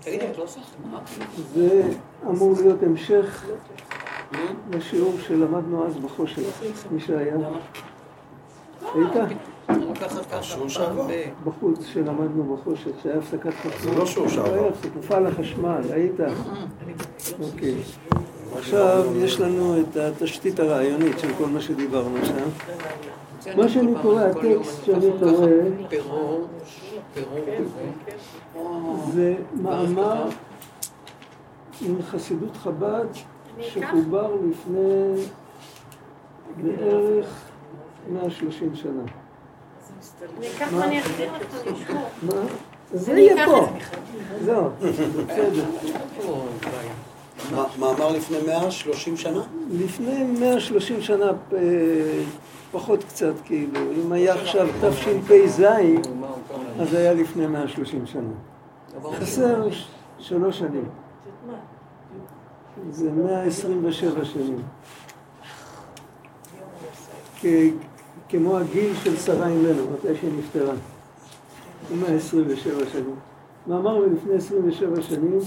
תגיד, את לא עושה חמאה? זה אמור להיות המשך לשיעור שלמדנו אז בחושך, מי שהיה. היית? השיעור שעבר. בחוץ שלמדנו בחושך, שהיה הפסקת חשמל. זה לא שיעור שעבר. מופעל החשמל, היית? אוקיי. עכשיו יש לנו את התשתית הרעיונית של כל מה שדיברנו שם. מה שאני קורא, הטקסט שאני קורא, זה מאמר עם חסידות חב"ד שחובר לפני בערך 130 שנה. אני אקח ואני אחזיר לך לשמור. מה? זה יהיה פה. זהו, בסדר. מאמר לפני 130 שנה? לפני 130 שנה, פחות קצת כאילו, אם היה עכשיו תשפ"ז, אז היה לפני 130 שנה. חסר 3 שנים. זה 127 שנים. כמו הגיל של שרה אימנו, מתי שנפטרה. 127 שנים. מאמר לפני 27 שנים.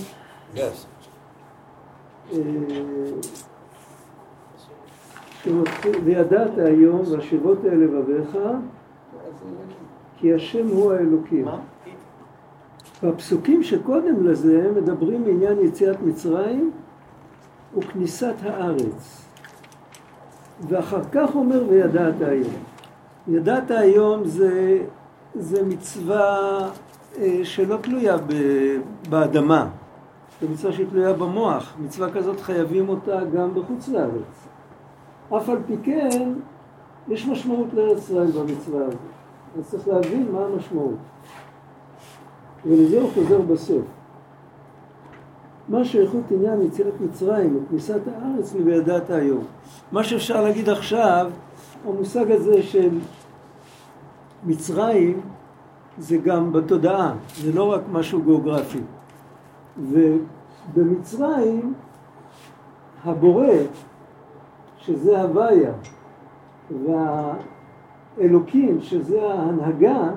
וידעת היום והשיבות האלה בביך כי השם הוא האלוקים. והפסוקים שקודם לזה מדברים עניין יציאת מצרים וכניסת הארץ, ואחר כך אומר וידעת היום. ידעת היום זה מצווה שלא תלויה באדמה, זה מצווה שתלויה במוח. מצווה כזאת חייבים אותה גם בחוץ לארץ. אף על פי כן, יש משמעות לארץ ישראל במצווה הזאת. אז צריך להבין מה המשמעות. ולזה הוא חוזר בסוף. מה שאיכות עניין יציאת מצרים וכניסת הארץ מבידעת היום. מה שאפשר להגיד עכשיו, המושג הזה של מצרים זה גם בתודעה, זה לא רק משהו גיאוגרפי. ובמצרים הבורא, שזה הוויה, והאלוקים, שזה ההנהגה,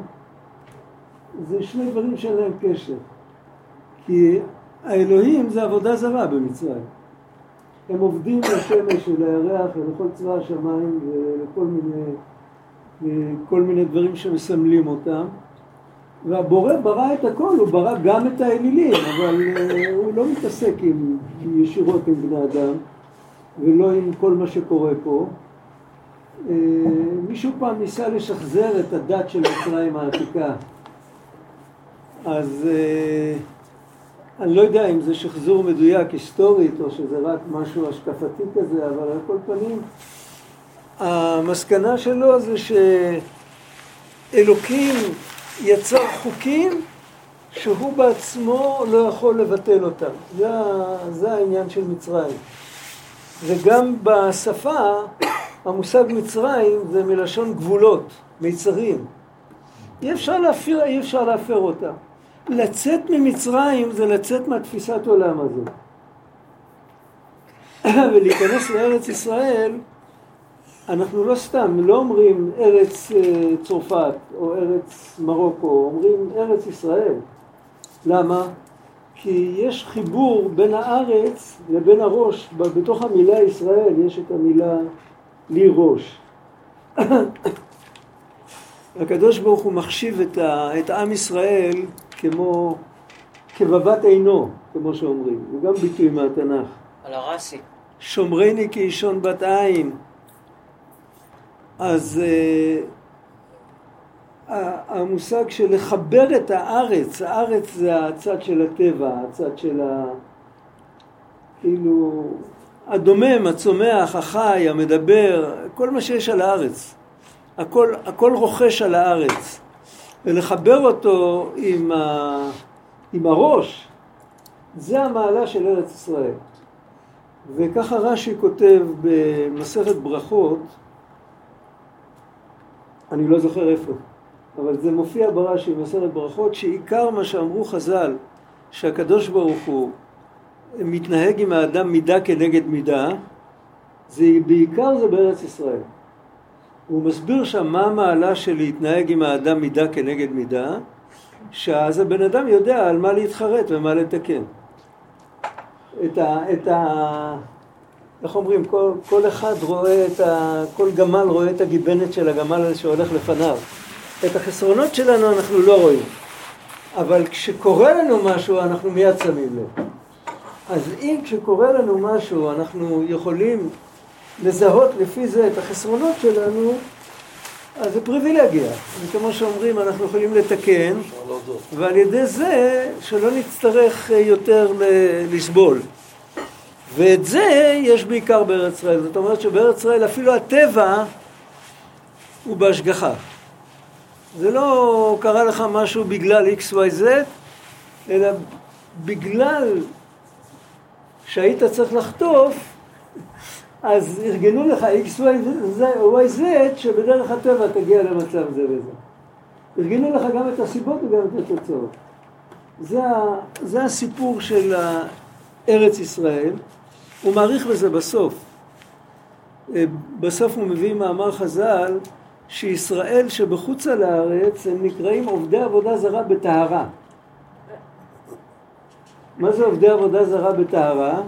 זה שני דברים שאין להם קשר. כי האלוהים זה עבודה זרה במצרים. הם עובדים לשמש ולירח ולכל צבא השמיים ולכל מיני דברים שמסמלים אותם. והבורא ברא את הכל, הוא ברא גם את האלילים, אבל הוא לא מתעסק ישירות עם בני אדם. ולא עם כל מה שקורה פה. מישהו פעם ניסה לשחזר את הדת של מצרים העתיקה. אז אני לא יודע אם זה שחזור מדויק היסטורית או שזה רק משהו השקפתי כזה, אבל על כל פנים המסקנה שלו זה שאלוקים יצר חוקים שהוא בעצמו לא יכול לבטל אותם. זה העניין של מצרים. וגם בשפה, המושג מצרים זה מלשון גבולות, מיצרים. אי אפשר להפר אותה. לצאת ממצרים זה לצאת מהתפיסת עולם הזאת. ולהיכנס לארץ ישראל, אנחנו לא סתם, לא אומרים ארץ צרפת או ארץ מרוקו, אומרים ארץ ישראל. למה? כי יש חיבור בין הארץ לבין הראש. בתוך המילה ישראל יש את המילה לי ראש. הקדוש ברוך הוא מחשיב את עם ישראל כמו כבבת עינו, כמו שאומרים. הוא גם ביטוי מהתנ"ך. על הרסי. שומרני כאישון בת עין. אז המושג של לחבר את הארץ, הארץ זה הצד של הטבע, הצד של כאילו הדומם, הצומח, החי, המדבר, כל מה שיש על הארץ. הכל רוכש על הארץ. ולחבר אותו עם הראש, זה המעלה של ארץ ישראל. וככה רש"י כותב במסכת ברכות, אני לא זוכר איפה. אבל זה מופיע ברש"י במסכת ברכות, שעיקר מה שאמרו חז"ל, שהקדוש ברוך הוא מתנהג עם האדם מידה כנגד מידה, זה בעיקר זה בארץ ישראל. הוא מסביר שם מה המעלה של להתנהג עם האדם מידה כנגד מידה, שאז הבן אדם יודע על מה להתחרט ומה לתקן. איך אומרים, כל אחד רואה כל גמל רואה את הגיבנת של הגמל שהולך לפניו. את החסרונות שלנו אנחנו לא רואים. אבל כשקורה לנו משהו אנחנו מיד שמים לב. אז אם כשקורה לנו משהו אנחנו יכולים לזהות לפי זה את החסרונות שלנו, אז זה פריבילגיה. וכמו שאומרים, אנחנו יכולים לתקן, ועל ידי זה שלא נצטרך יותר לסבול. ואת זה יש בעיקר בארץ ישראל. זאת אומרת שבארץ ישראל אפילו הטבע הוא בהשגחה. זה לא קרה לך משהו בגלל XYZ, אלא בגלל שהיית צריך לחטוף, אז ארגנו לך XYZ שבדרך הטבע תגיע למצב זה וזה. ארגנו לך גם את הסיבות וגם את התוצאות. זה הסיפור של ארץ ישראל. הוא מעריך בזה בסוף. בסוף הוא מביא מאמר חז"ל שישראל שבחוצה לארץ הם נקראים עובדי עבודה זרה בטהרה. מה זה עובדי עבודה זרה בטהרה?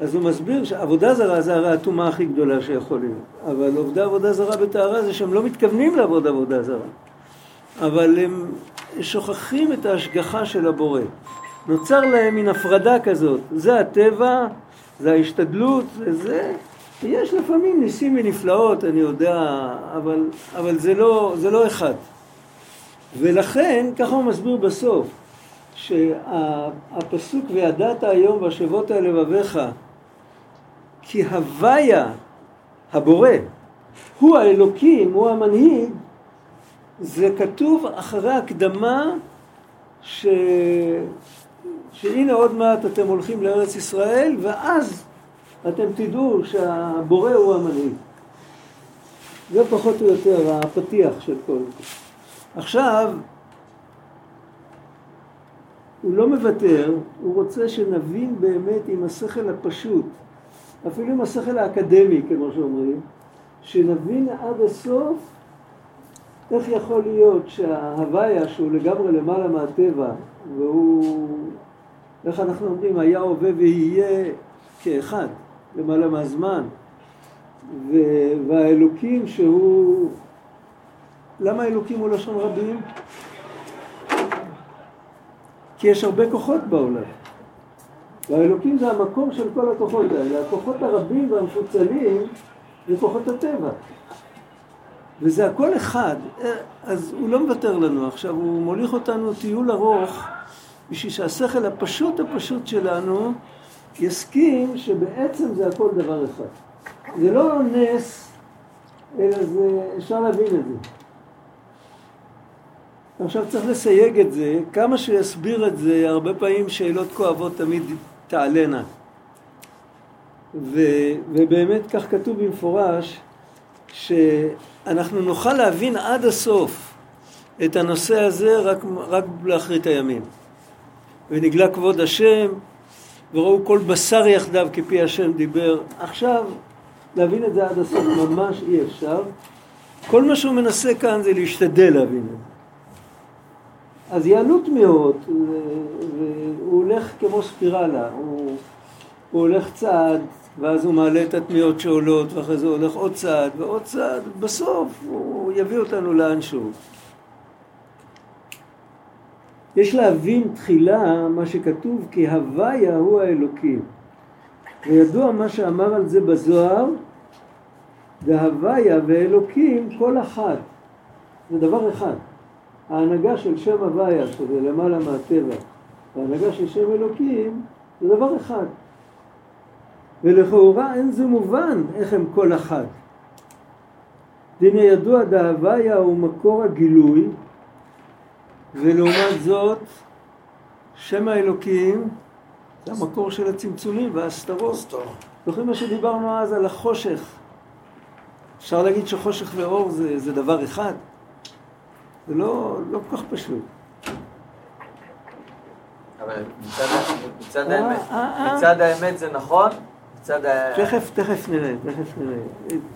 אז הוא מסביר שעבודה זרה זה הרי התאומה הכי גדולה שיכול להיות. אבל עובדי עבודה זרה בטהרה זה שהם לא מתכוונים לעבוד עבודה זרה. אבל הם שוכחים את ההשגחה של הבורא. נוצר להם מן הפרדה כזאת. זה הטבע, זה ההשתדלות, זה. יש לפעמים ניסים ונפלאות, אני יודע, אבל זה לא אחד. ולכן, ככה הוא מסביר בסוף, שהפסוק וידעת היום בשבות על לבביך, כי הוויה, הבורא, הוא האלוקים, הוא המנהיג, זה כתוב אחרי הקדמה שהנה עוד מעט אתם הולכים לארץ ישראל, ואז אתם תדעו שהבורא הוא המנהיג. זה פחות או יותר הפתיח של כל זה. עכשיו, הוא לא מוותר, הוא רוצה שנבין באמת עם השכל הפשוט, אפילו עם השכל האקדמי, כמו שאומרים, שנבין עד הסוף איך יכול להיות שההוויה שהוא לגמרי למעלה מהטבע, והוא, איך אנחנו אומרים, היה הווה ויהיה כאחד, למעלה מהזמן, והאלוקים שהוא, למה האלוקים הוא לשון רבים? כי יש הרבה כוחות בעולם. והאלוקים זה המקום של כל הכוחות האלה. הכוחות הרבים והמפוצלים זה כוחות הטבע. וזה הכל אחד. אז הוא לא מוותר לנו עכשיו. הוא מוליך אותנו טיול ארוך בשביל שהשכל הפשוט שלנו יסכים שבעצם זה הכל דבר אחד. זה לא נס, אלא זה, אפשר להבין את זה. עכשיו צריך לסייג את זה, כמה שיסביר את זה, הרבה פעמים שאלות כואבות תמיד תעלנה. ובאמת כך כתוב במפורש, שאנחנו נוכל להבין עד הסוף את הנושא הזה רק לאחרית הימים. ונגלה כבוד השם, וראו כל בשר יחדיו כפי השם דיבר. עכשיו, להבין את זה עד הסוף ממש אי אפשר. כל מה שהוא מנסה כאן זה להשתדל להבין את זה. אז יעלות מאוד, והוא הולך כמו ספירלה, הוא הולך צעד, ואז הוא מעלה את התמיהות שעולות, ואחרי זה הולך עוד צעד ועוד צעד, בסוף הוא יביא אותנו לאנשהו. יש להבין תחילה מה שכתוב, כי הוויה הוא האלוקים. וידוע מה שאמר על זה בזוהר, דהוויה ואלוקים כל אחד, זה דבר אחד. ההנהגה של שם הוויה, שזה למעלה מהטבע, ההנהגה של שם אלוקים, זה דבר אחד. ולכאורה אין זה מובן איך הם כל אחד. דין הידוע דהוויה הוא מקור הגילוי, ולעומת זאת, שם האלוקים, זה המקור של הצמצומים וההסתרות. זוכרים מה שדיברנו אז על החושך. אפשר להגיד שחושך ואור זה דבר אחד. זה לא כל כך פשוט. אבל מצד האמת זה נכון? תכף נראה.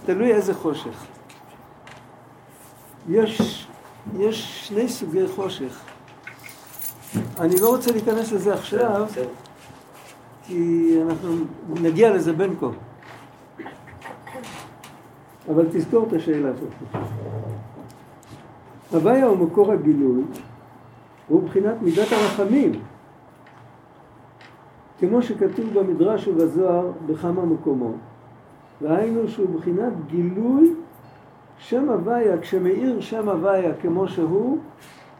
תלוי איזה חושך. יש שני סוגי חושך. אני לא רוצה להיכנס לזה עכשיו, כי אנחנו נגיע לזה בין כה. אבל תזכור את השאלה הזאת. הוויה הוא מקור הגילוי, הוא בחינת מידת הרחמים. כמו שכתוב במדרש ובזוהר בכמה מקומות. והיינו שהוא בחינת גילוי שם הוויה, כשמאיר שם הוויה כמו שהוא,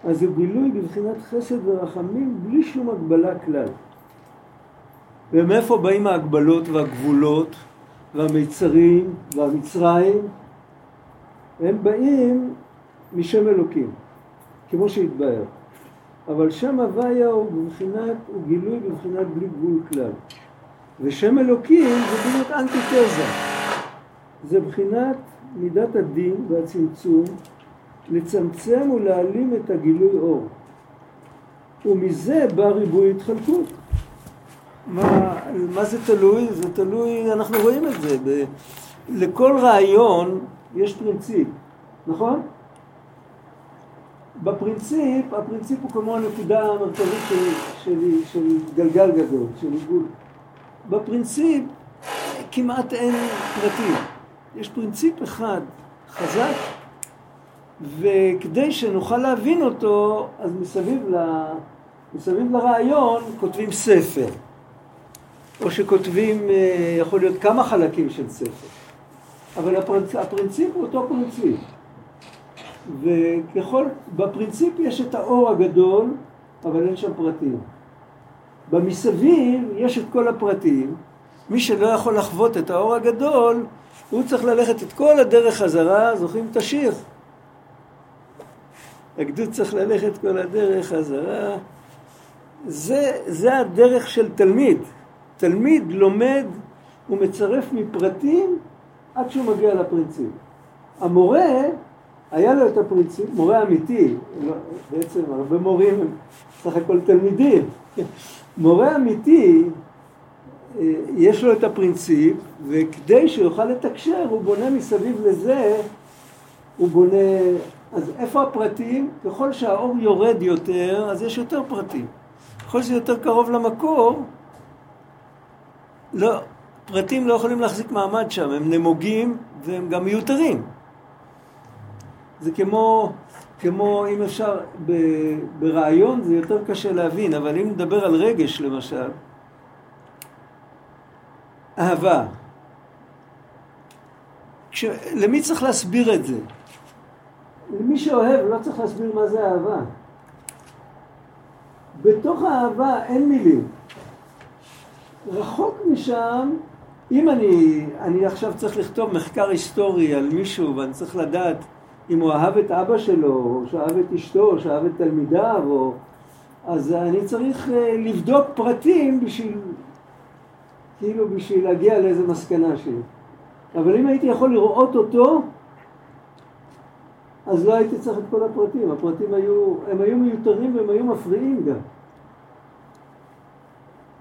אז הוא גילוי בבחינת חסד ורחמים בלי שום הגבלה כלל. ומאיפה באים ההגבלות והגבולות והמיצרים והמצרים? הם באים משם אלוקים, כמו שהתבהר. אבל שם הוויה הוא גילוי בבחינת בלי גבול כלל. ושם אלוקים זה בחינת אנטיתזה. זה בחינת מידת הדין והצמצום, לצמצם ולהעלים את הגילוי אור. ומזה בא ריבוי התחלקות. מה זה תלוי? זה תלוי, אנחנו רואים את זה. לכל רעיון יש פרינציפ, נכון? בפרינציפ, הפרינציפ הוא כמו הנקודה המרכזית של גלגל גדול, של עיגול. בפרינציפ כמעט אין פרטים. יש פרינציפ אחד חזק, וכדי שנוכל להבין אותו, אז מסביב לרעיון כותבים ספר. או שכותבים, יכול להיות כמה חלקים של ספר. אבל הפרינציפ הוא אותו פרינציפ. בפרינציפ יש את האור הגדול, אבל אין שם פרטים. במסביב יש את כל הפרטים. מי שלא יכול לחוות את האור הגדול, הוא צריך ללכת את כל הדרך חזרה, זוכרים את השיר. הגדוד צריך ללכת כל הדרך חזרה. זה הדרך של תלמיד. תלמיד לומד ומצרף מפרטים עד שהוא מגיע לפרינציפ. המורה, היה לו את הפרינציפ, מורה אמיתי, בעצם הרבה מורים הם סך הכל תלמידים. מורה אמיתי, יש לו את הפרינציפ, וכדי שיוכל לתקשר, הוא בונה מסביב לזה, הוא בונה... אז איפה הפרטים? ככל שהאור יורד יותר, אז יש יותר פרטים. ככל שזה יותר קרוב למקור, לא, פרטים לא יכולים להחזיק מעמד שם, הם נמוגים והם גם מיותרים. זה כמו אם אפשר, ברעיון זה יותר קשה להבין, אבל אם נדבר על רגש למשל, אהבה. למי צריך להסביר את זה? למי שאוהב לא צריך להסביר מה זה אהבה. בתוך האהבה אין מילים. רחוק משם, אם אני עכשיו צריך לכתוב מחקר היסטורי על מישהו, ואני צריך לדעת אם הוא אהב את אבא שלו, או שאהב את אשתו, או שאהב את תלמידיו, או... אז אני צריך לבדוק פרטים בשביל להגיע לאיזה מסקנה שלי. אבל אם הייתי יכול לראות אותו, אז לא הייתי צריך את כל הפרטים. הפרטים הם היו מיותרים והם היו מפריעים גם.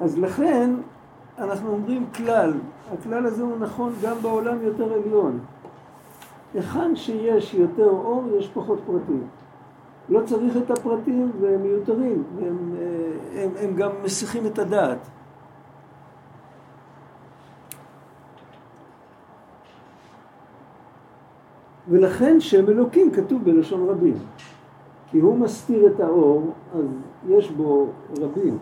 אז לכן אנחנו אומרים כלל, הכלל הזה הוא נכון גם בעולם יותר עליון. היכן שיש יותר אור, יש פחות פרטים. לא צריך את הפרטים והם מיותרים, הם גם מסיחים את הדעת. ולכן שם אלוקים כתוב בלשון רבים. כי הוא מסתיר את האור, אז יש בו רבים.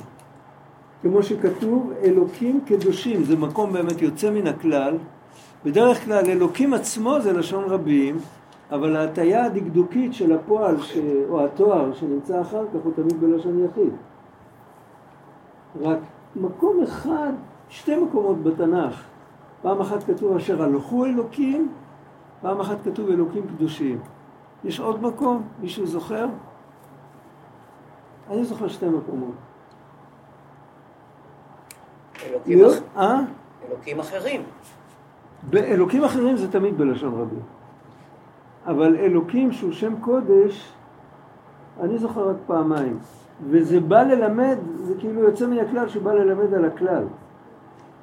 כמו שכתוב, אלוקים קדושים, זה מקום באמת יוצא מן הכלל. בדרך כלל אלוקים עצמו זה לשון רבים, אבל ההטייה הדקדוקית של הפועל או התואר שנמצא אחר כך הוא תמיד בלשון יחיד. רק מקום אחד, שתי מקומות בתנ"ך, פעם אחת כתוב אשר הלכו אלוקים, פעם אחת כתוב אלוקים קדושים. יש עוד מקום? מישהו זוכר? אני זוכר שתי מקומות. אלוקים אחרים. באלוקים אחרים זה תמיד בלשון רבים. אבל אלוקים שהוא שם קודש, אני זוכר רק פעמיים. וזה בא ללמד, זה כאילו יוצא מן הכלל שבא ללמד על הכלל.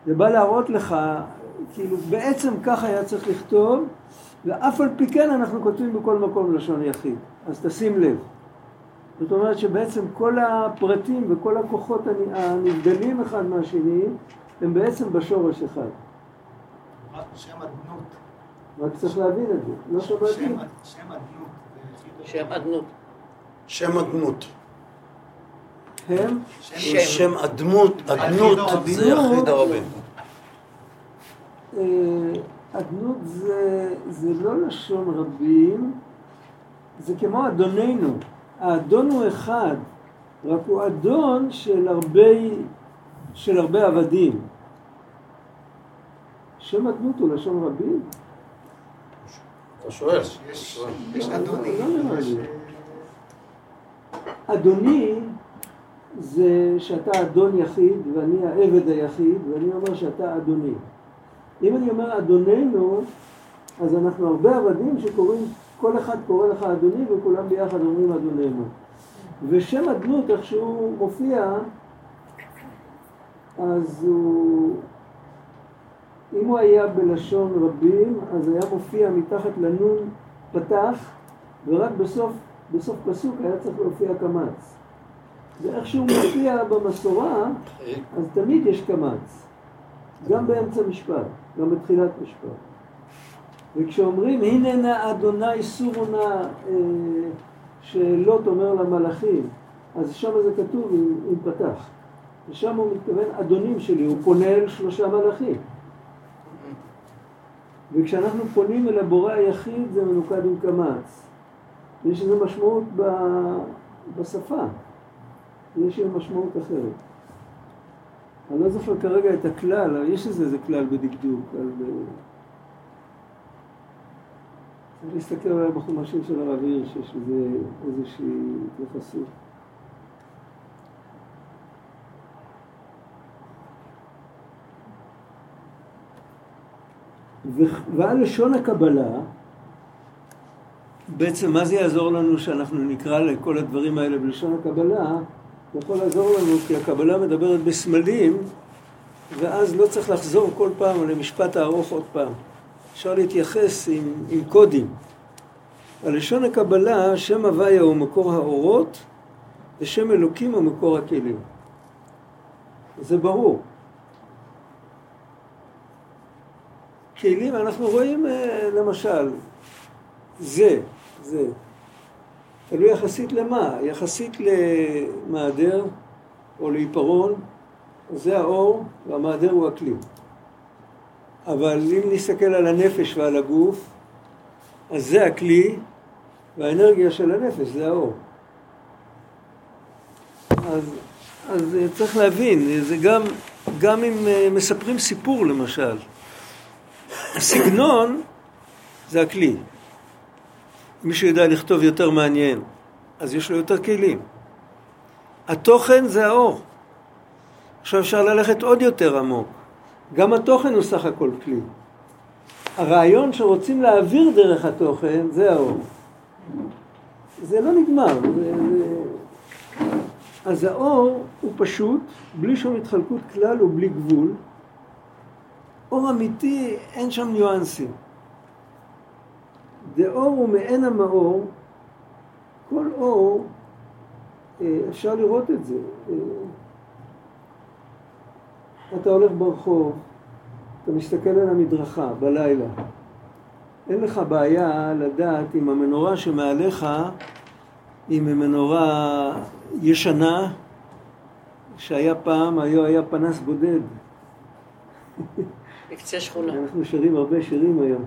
זה בא להראות לך, כאילו בעצם ככה היה צריך לכתוב, ואף על פי כן אנחנו כותבים בכל מקום לשון יחיד. אז תשים לב. זאת אומרת שבעצם כל הפרטים וכל הכוחות הנבדלים אחד מהשני הם בעצם בשורש אחד. רק שם אדנות. רק צריך להבין את זה. לא שם אדנות. שם אדנות. הם? שם אדנות. אדנות זה יחיד הרבים. אדנות זה לא לשון רבים, זה כמו אדוננו. האדון הוא אחד, רק הוא אדון של הרבה עבדים. שם אדנות הוא לשון רבים? אתה שואל. יש אדוני. אדוני זה שאתה אדון יחיד ואני העבד היחיד, ואני אומר שאתה אדוני. אם אני אומר אדוננו, אז אנחנו הרבה עבדים שקוראים, כל אחד קורא לך אדוני וכולם ביחד אומרים אדוננו. ושם אדנות איך שהוא מופיע, אז הוא, אם הוא היה בלשון רבים, אז היה מופיע מתחת לנון פתח, ורק בסוף פסוק היה צריך להופיע קמץ. ואיך שהוא מופיע במסורה, אז תמיד יש קמץ. גם באמצע משפט, גם בתחילת משפט. וכשאומרים, הנה נא אדוני סורו נא, שאלות אומר למלאכים, אז שם זה כתוב עם פתח. ושם הוא מתכוון אדונים שלי, הוא פונה אל 3 מלאכים. וכשאנחנו פונים אל הבורא היחיד זה מנוקד עם קמץ. יש איזו משמעות בשפה. יש איזו משמעות אחרת. אני לא זוכר כרגע את הכלל, יש איזה כלל בדקדוק. צריך להסתכל עליו בחומשים של הרב הירש, שיש איזושהי התייחסות. ועל לשון הקבלה, בעצם מה זה יעזור לנו שאנחנו נקרא לכל הדברים האלה בלשון הקבלה? זה יכול לעזור לנו כי הקבלה מדברת בסמלים, ואז לא צריך לחזור כל פעם למשפט הארוך עוד פעם. אפשר להתייחס עם קודים. הלשון הקבלה, שם הוויה הוא מקור האורות, ושם אלוקים הוא מקור הכלים. זה ברור. כלים אנחנו רואים למשל, זה. אלו יחסית למה? יחסית למעדר או לעיפרון, זה האור והמעדר הוא הכלי. אבל אם נסתכל על הנפש ועל הגוף, אז זה הכלי והאנרגיה של הנפש, זה האור. אז צריך להבין, זה גם אם מספרים סיפור למשל, הסגנון זה הכלי. מי שיודע לכתוב יותר מעניין, אז יש לו יותר כלים. התוכן זה האור. עכשיו אפשר ללכת עוד יותר עמוק. גם התוכן הוא סך הכל כלי. הרעיון שרוצים להעביר דרך התוכן זה האור. זה לא נגמר. אז האור הוא פשוט, בלי שום התחלקות כלל ובלי גבול. אור אמיתי, אין שם ניואנסים. דאור הוא מעין המאור, כל אור, אפשר לראות את זה. אתה הולך ברחוב, אתה מסתכל על המדרכה בלילה, אין לך בעיה לדעת אם המנורה שמעליך, אם המנורה ישנה, שהיה פעם, היה פנס בודד. בקצה שכונה. אנחנו שרים הרבה שירים היום.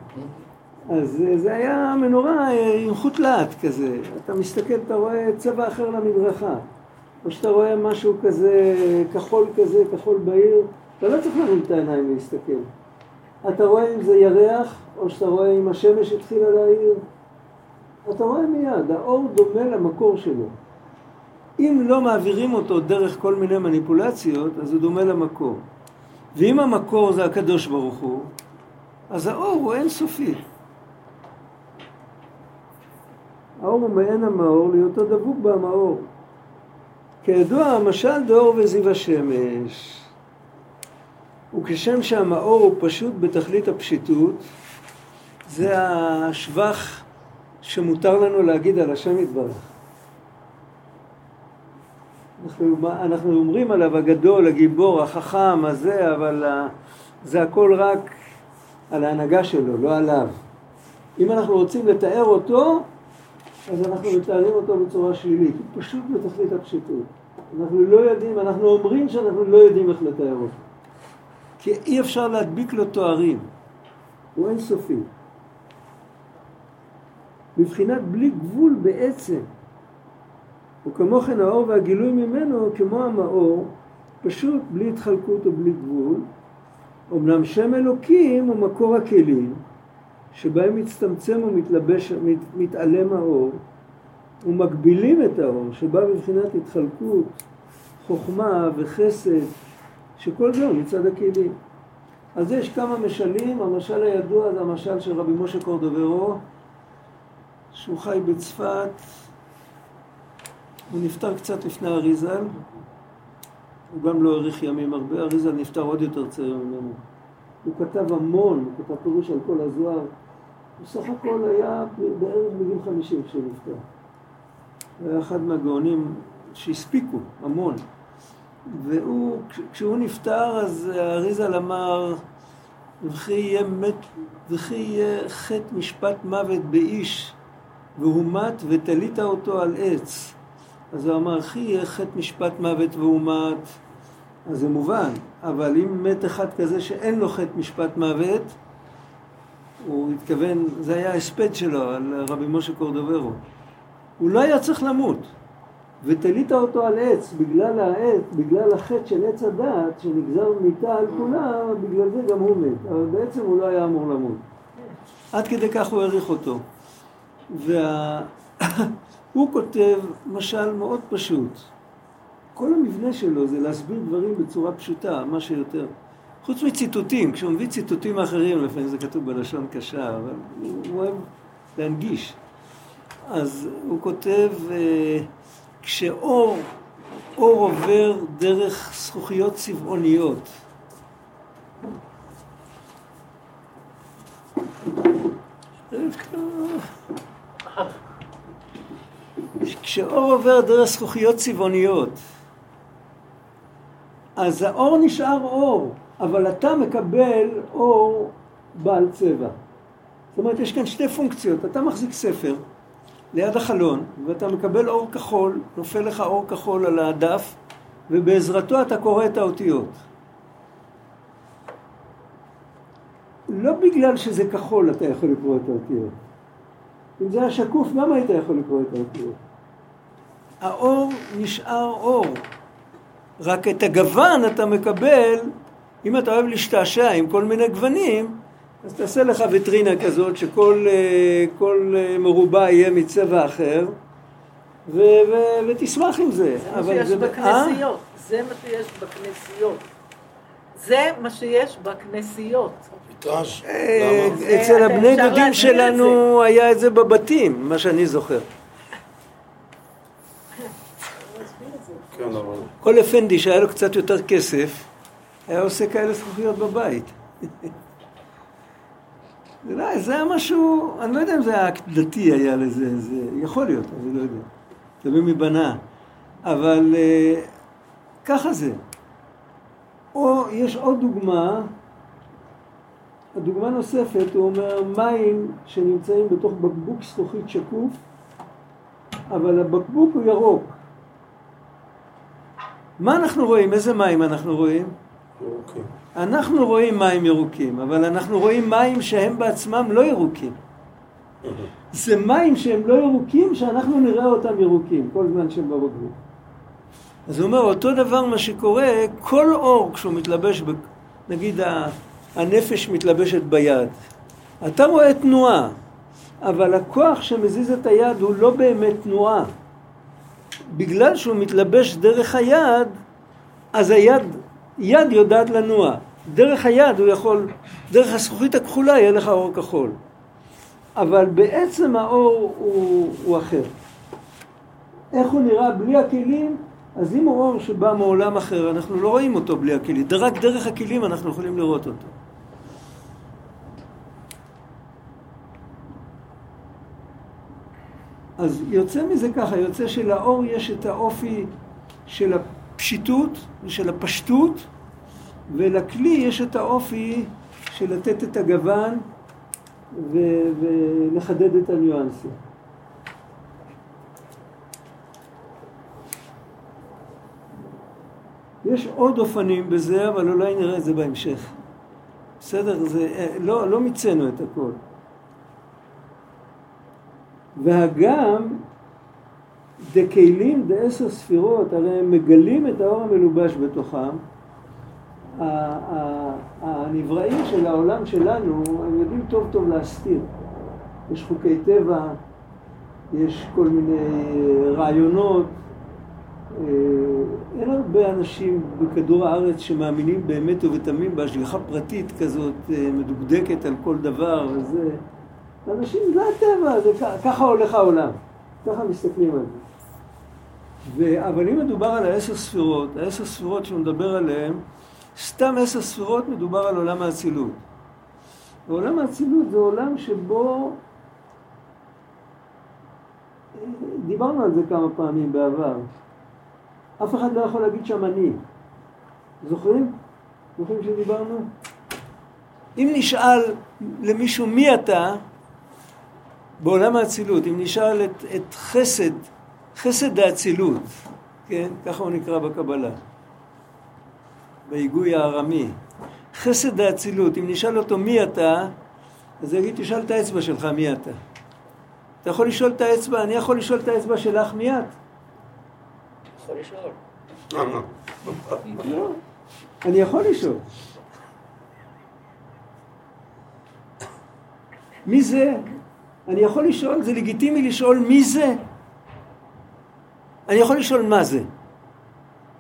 אז זה היה מנורה עם חוט לאט כזה. אתה מסתכל, אתה רואה צבע אחר למדרכה. או שאתה רואה משהו כזה, כחול בהיר. אתה לא צריך להרים את העיניים להסתכל. אתה רואה אם זה ירח, או שאתה רואה אם השמש התחילה להאיר. אתה רואה מיד, האור דומה למקור שלו. אם לא מעבירים אותו דרך כל מיני מניפולציות, אז הוא דומה למקור. ואם המקור זה הקדוש ברוך הוא, אז האור הוא אינסופי. האור הוא מעין המאור, להיותו דבוק במאור. כידוע, המשל דאור וזיו השמש. וכשם שהמאור הוא פשוט בתכלית הפשיטות, זה השבח שמותר לנו להגיד על השם יתברך. אנחנו אומרים עליו הגדול, הגיבור, החכם, הזה, אבל זה הכל רק על ההנהגה שלו, לא עליו. אם אנחנו רוצים לתאר אותו, אז אנחנו מתארים אותו בצורה שלילית. הוא פשוט בתכלית הפשיטות. אנחנו לא יודעים, אנחנו אומרים שאנחנו לא יודעים איך לתאר אותו. כי אי אפשר להדביק לו תוארים. הוא אינסופי. מבחינת בלי גבול בעצם. וכמו כן האור והגילוי ממנו, כמו המאור, פשוט בלי התחלקות או בלי גבול. אמנם שם אלוקים הוא מקור הכלים, שבהם מצטמצם ומתלבש, מתעלם האור, ומגבילים את האור, שבא בבחינת התחלקות, חוכמה וחסד, שכל זה הוא מצד הכלים. אז יש כמה משלים, המשל הידוע זה המשל של רבי משה קורדוברו, שהוא חי בצפת, הוא נפטר קצת לפני אריזל, הוא גם לא האריך ימים הרבה, אריזל נפטר עוד יותר צעיר ממנו. הוא כתב המון, הוא כתב פירוש על כל הזוהר, הוא סך הכל היה בערך בגיל 50 כשנפטר. הוא היה אחד מהגאונים שהספיקו המון. והוא, כשהוא נפטר, אז אריזל אמר, וכי יהיה חטא משפט מוות באיש, והוא מת ותלית אותו על עץ. אז הוא אמר, "חי יהיה חטא משפט מוות והוא מת", אז זה מובן. אבל אם מת אחד כזה שאין לו חטא משפט מוות, הוא התכוון, זה היה ההספד שלו על רבי משה קורדוברו. הוא לא היה צריך למות. ותלית אותו על עץ, בגלל החטא של עץ הדעת, שנגזר מיתה על כולם, בגלל זה גם הוא מת. אבל בעצם הוא לא היה אמור למות. עד כדי כך הוא העריך אותו. הוא כותב משל מאוד פשוט. כל המבנה שלו זה להסביר דברים בצורה פשוטה, מה שיותר. חוץ מציטוטים, כשהוא מביא ציטוטים אחרים, לפעמים זה כתוב בלשון קשה, אבל הוא אוהב להנגיש. אז הוא כותב, כשאור עובר דרך זכוכיות צבעוניות, כשאור עובר דרך זכוכיות צבעוניות, אז האור נשאר אור, אבל אתה מקבל אור בעל צבע. זאת אומרת, יש כאן שתי פונקציות. אתה מחזיק ספר ליד החלון, ואתה מקבל אור כחול, נופל לך אור כחול על הדף, ובעזרתו אתה קורא את האותיות. לא בגלל שזה כחול אתה יכול לקרוא את האותיות. אם זה היה שקוף, גם היית יכול לקרוא את האותיות. האור נשאר אור, רק את הגוון אתה מקבל. אם אתה אוהב להשתעשע עם כל מיני גוונים, אז תעשה לך ויטרינה כזאת שכל מרובע יהיה מצבע אחר, ותשמח עם זה. זה מה שיש בכנסיות, זה מה שיש בכנסיות. זה מה שיש בכנסיות. פטרש, למה? אצל הבני דודים שלנו היה את זה בבתים, מה שאני זוכר. כל אפנדי שהיה לו קצת יותר כסף, היה עושה כאלה זכוכיות בבית. זה היה משהו, אני לא יודע אם זה דתי היה לזה, זה יכול להיות, אני לא יודע. זה מבנה. אבל ככה זה. או יש עוד דוגמה, הדוגמה נוספת, הוא אומר, מים שנמצאים בתוך בקבוק זכוכית שקוף, אבל הבקבוק הוא ירוק. מה אנחנו רואים? איזה מים אנחנו רואים? ירוקים. אנחנו רואים מים ירוקים, אבל אנחנו רואים מים שהם בעצמם לא ירוקים. זה מים שהם לא ירוקים, שאנחנו נראה אותם ירוקים, כל זמן שהם בבקבוק. אז הוא אומר, אותו דבר מה שקורה, כל אור כשהוא מתלבש, נגיד הנפש מתלבשת ביד. אתה רואה תנועה, אבל הכוח שמזיז את היד הוא לא באמת תנועה. בגלל שהוא מתלבש דרך היד, אז יד יודעת לנוע. דרך היד הוא יכול, דרך הזכוכית הכחולה יהיה לך אור כחול. אבל בעצם האור הוא אחר. איך הוא נראה בלי הכלים? אז אם הוא אור שבא מעולם אחר, אנחנו לא רואים אותו בלי הכלים. רק דרך הכלים אנחנו יכולים לראות אותו. אז יוצא מזה ככה, יוצא שלאור יש את האופי של הפשיטות ושל הפשטות, ולכלי יש את האופי של לתת את הגוון ולחדד את הניואנסים. יש עוד אופנים בזה, אבל אולי נראה את זה בהמשך. בסדר? זה, לא מיצנו את הכל. והגם דקלים ד10 ספירות, הרי הם מגלים את האור המלובש בתוכם. הנבראים של העולם שלנו, הם יודעים טוב טוב להסתיר. יש חוקי טבע, יש כל מיני רעיונות. אין הרבה אנשים בכדור הארץ שמאמינים באמת ובתמים בהשגחה פרטית כזאת מדוקדקת על כל דבר. וזה, אנשים, זה הטבע, זה, ככה הולך העולם, ככה מסתכלים על זה. אבל אם מדובר על 10 ספירות, 10 ספירות שמדבר עליהן, סתם 10 ספירות מדובר על עולם האצילות. העולם האצילות זה עולם שבו, דיברנו על זה כמה פעמים בעבר, אף אחד לא יכול להגיד שם אני. זוכרים? זוכרים שדיברנו? אם נשאל למישהו מי אתה, בעולם האצילות, אם נשאל את חסד האצילות, כן? ככה הוא נקרא בקבלה, בהיגוי הערמי. חסד האצילות, אם נשאל אותו מי אתה, אז יגיד, תשאל את האצבע שלך מי אתה. אתה יכול לשאול את האצבע, אני יכול לשאול את האצבע שלך מי את? יכול לשאול. לא, אני יכול לשאול. מי זה? אני יכול לשאול, זה לגיטימי לשאול מי זה? אני יכול לשאול מה זה.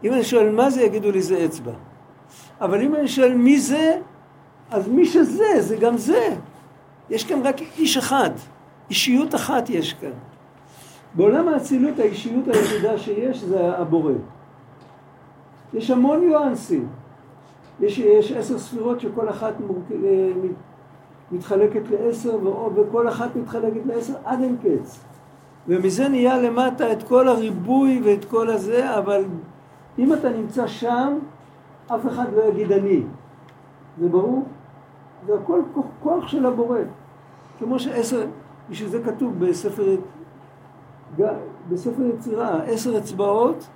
אם אני שואל מה זה, יגידו לי זה אצבע. אבל אם אני שואל מי זה, אז מי שזה, זה גם זה. יש כאן רק איש אחד. אישיות אחת יש כאן. בעולם האצילות האישיות היחידה שיש זה הבורא. יש המון ניואנסים. יש 10 ספירות שכל אחת מתחלקת ל10 וכל אחת מתחלקת ל10 עד אין קץ. ומזה נהיה למטה את כל הריבוי ואת כל הזה, אבל אם אתה נמצא שם, אף אחד לא יגיד אני. זה ברור? זה הכל כוח של הבורא. כמו ש10, בשביל זה כתוב בספר יצירה, 10 אצבעות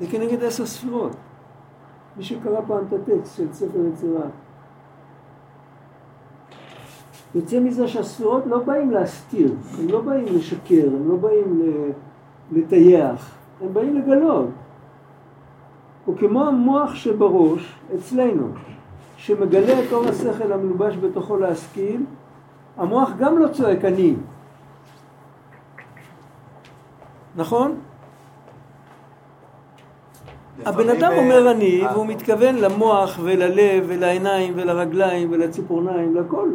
זה כנגד 10 ספירות. מי שקרא פעם את הטקסט של ספר יצירה. יוצא מזה שהספירות לא באים להסתיר, הם לא באים לשקר, הם לא באים לטייח, הם באים לגלות. הוא כמו המוח שבראש, אצלנו, שמגלה את אור השכל המלובש בתוכו להשכיל, המוח גם לא צועק אני. נכון? הבן אדם אומר אני, והוא מתכוון למוח וללב ולעיניים ולרגליים ולציפורניים, לכל.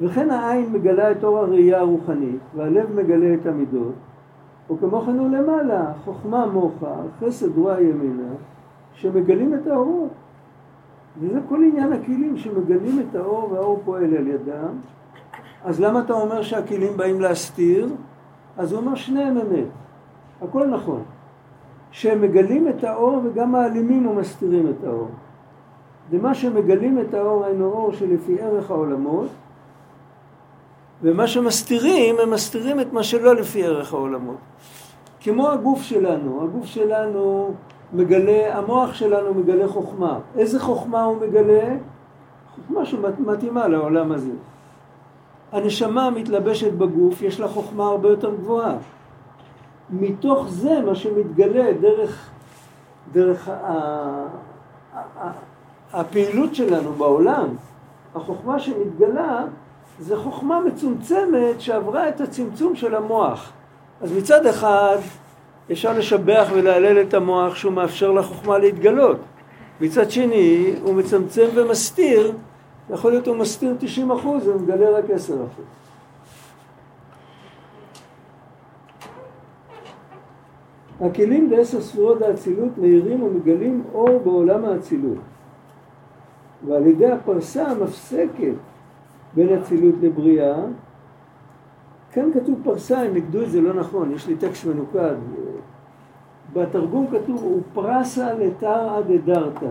וכן העין מגלה את אור הראייה הרוחנית, והלב מגלה את המידות, וכמו כן הוא למעלה, חוכמה מוחה, חסד רוע ימינה, שמגלים את האורות. וזה כל עניין הכלים שמגלים את האור, והאור פועל על ידם. אז למה אתה אומר שהכלים באים להסתיר? אז הוא אומר שניהם אמת, הכל נכון, שהם מגלים את האור וגם האלימים ומסתירים את האור. ומה שמגלים את האור אינו אור שלפי ערך העולמות, ומה שמסתירים, הם מסתירים את מה שלא לפי ערך העולמות. כמו הגוף שלנו, הגוף שלנו מגלה, המוח שלנו מגלה חוכמה. איזה חוכמה הוא מגלה? חוכמה שמתאימה לעולם הזה. הנשמה מתלבשת בגוף, יש לה חוכמה הרבה יותר גבוהה. מתוך זה מה שמתגלה דרך הפעילות שלנו בעולם, החוכמה שמתגלה זה חוכמה מצומצמת שעברה את הצמצום של המוח. אז מצד אחד אפשר לשבח ולהלל את המוח שהוא מאפשר לחוכמה להתגלות. מצד שני הוא מצמצם ומסתיר, יכול להיות הוא מסתיר 90% ומגלה רק 10%. הכלים ב10 ספירות האצילות מאירים ומגלים אור בעולם האצילות. ועל ידי הפרסה המפסקת בין אצילות לבריאה, כאן כתוב פרסה, הם נגדו את זה לא נכון, יש לי טקסט מנוקד בתרגום כתוב, הוא פרסה לתרא דדרתא.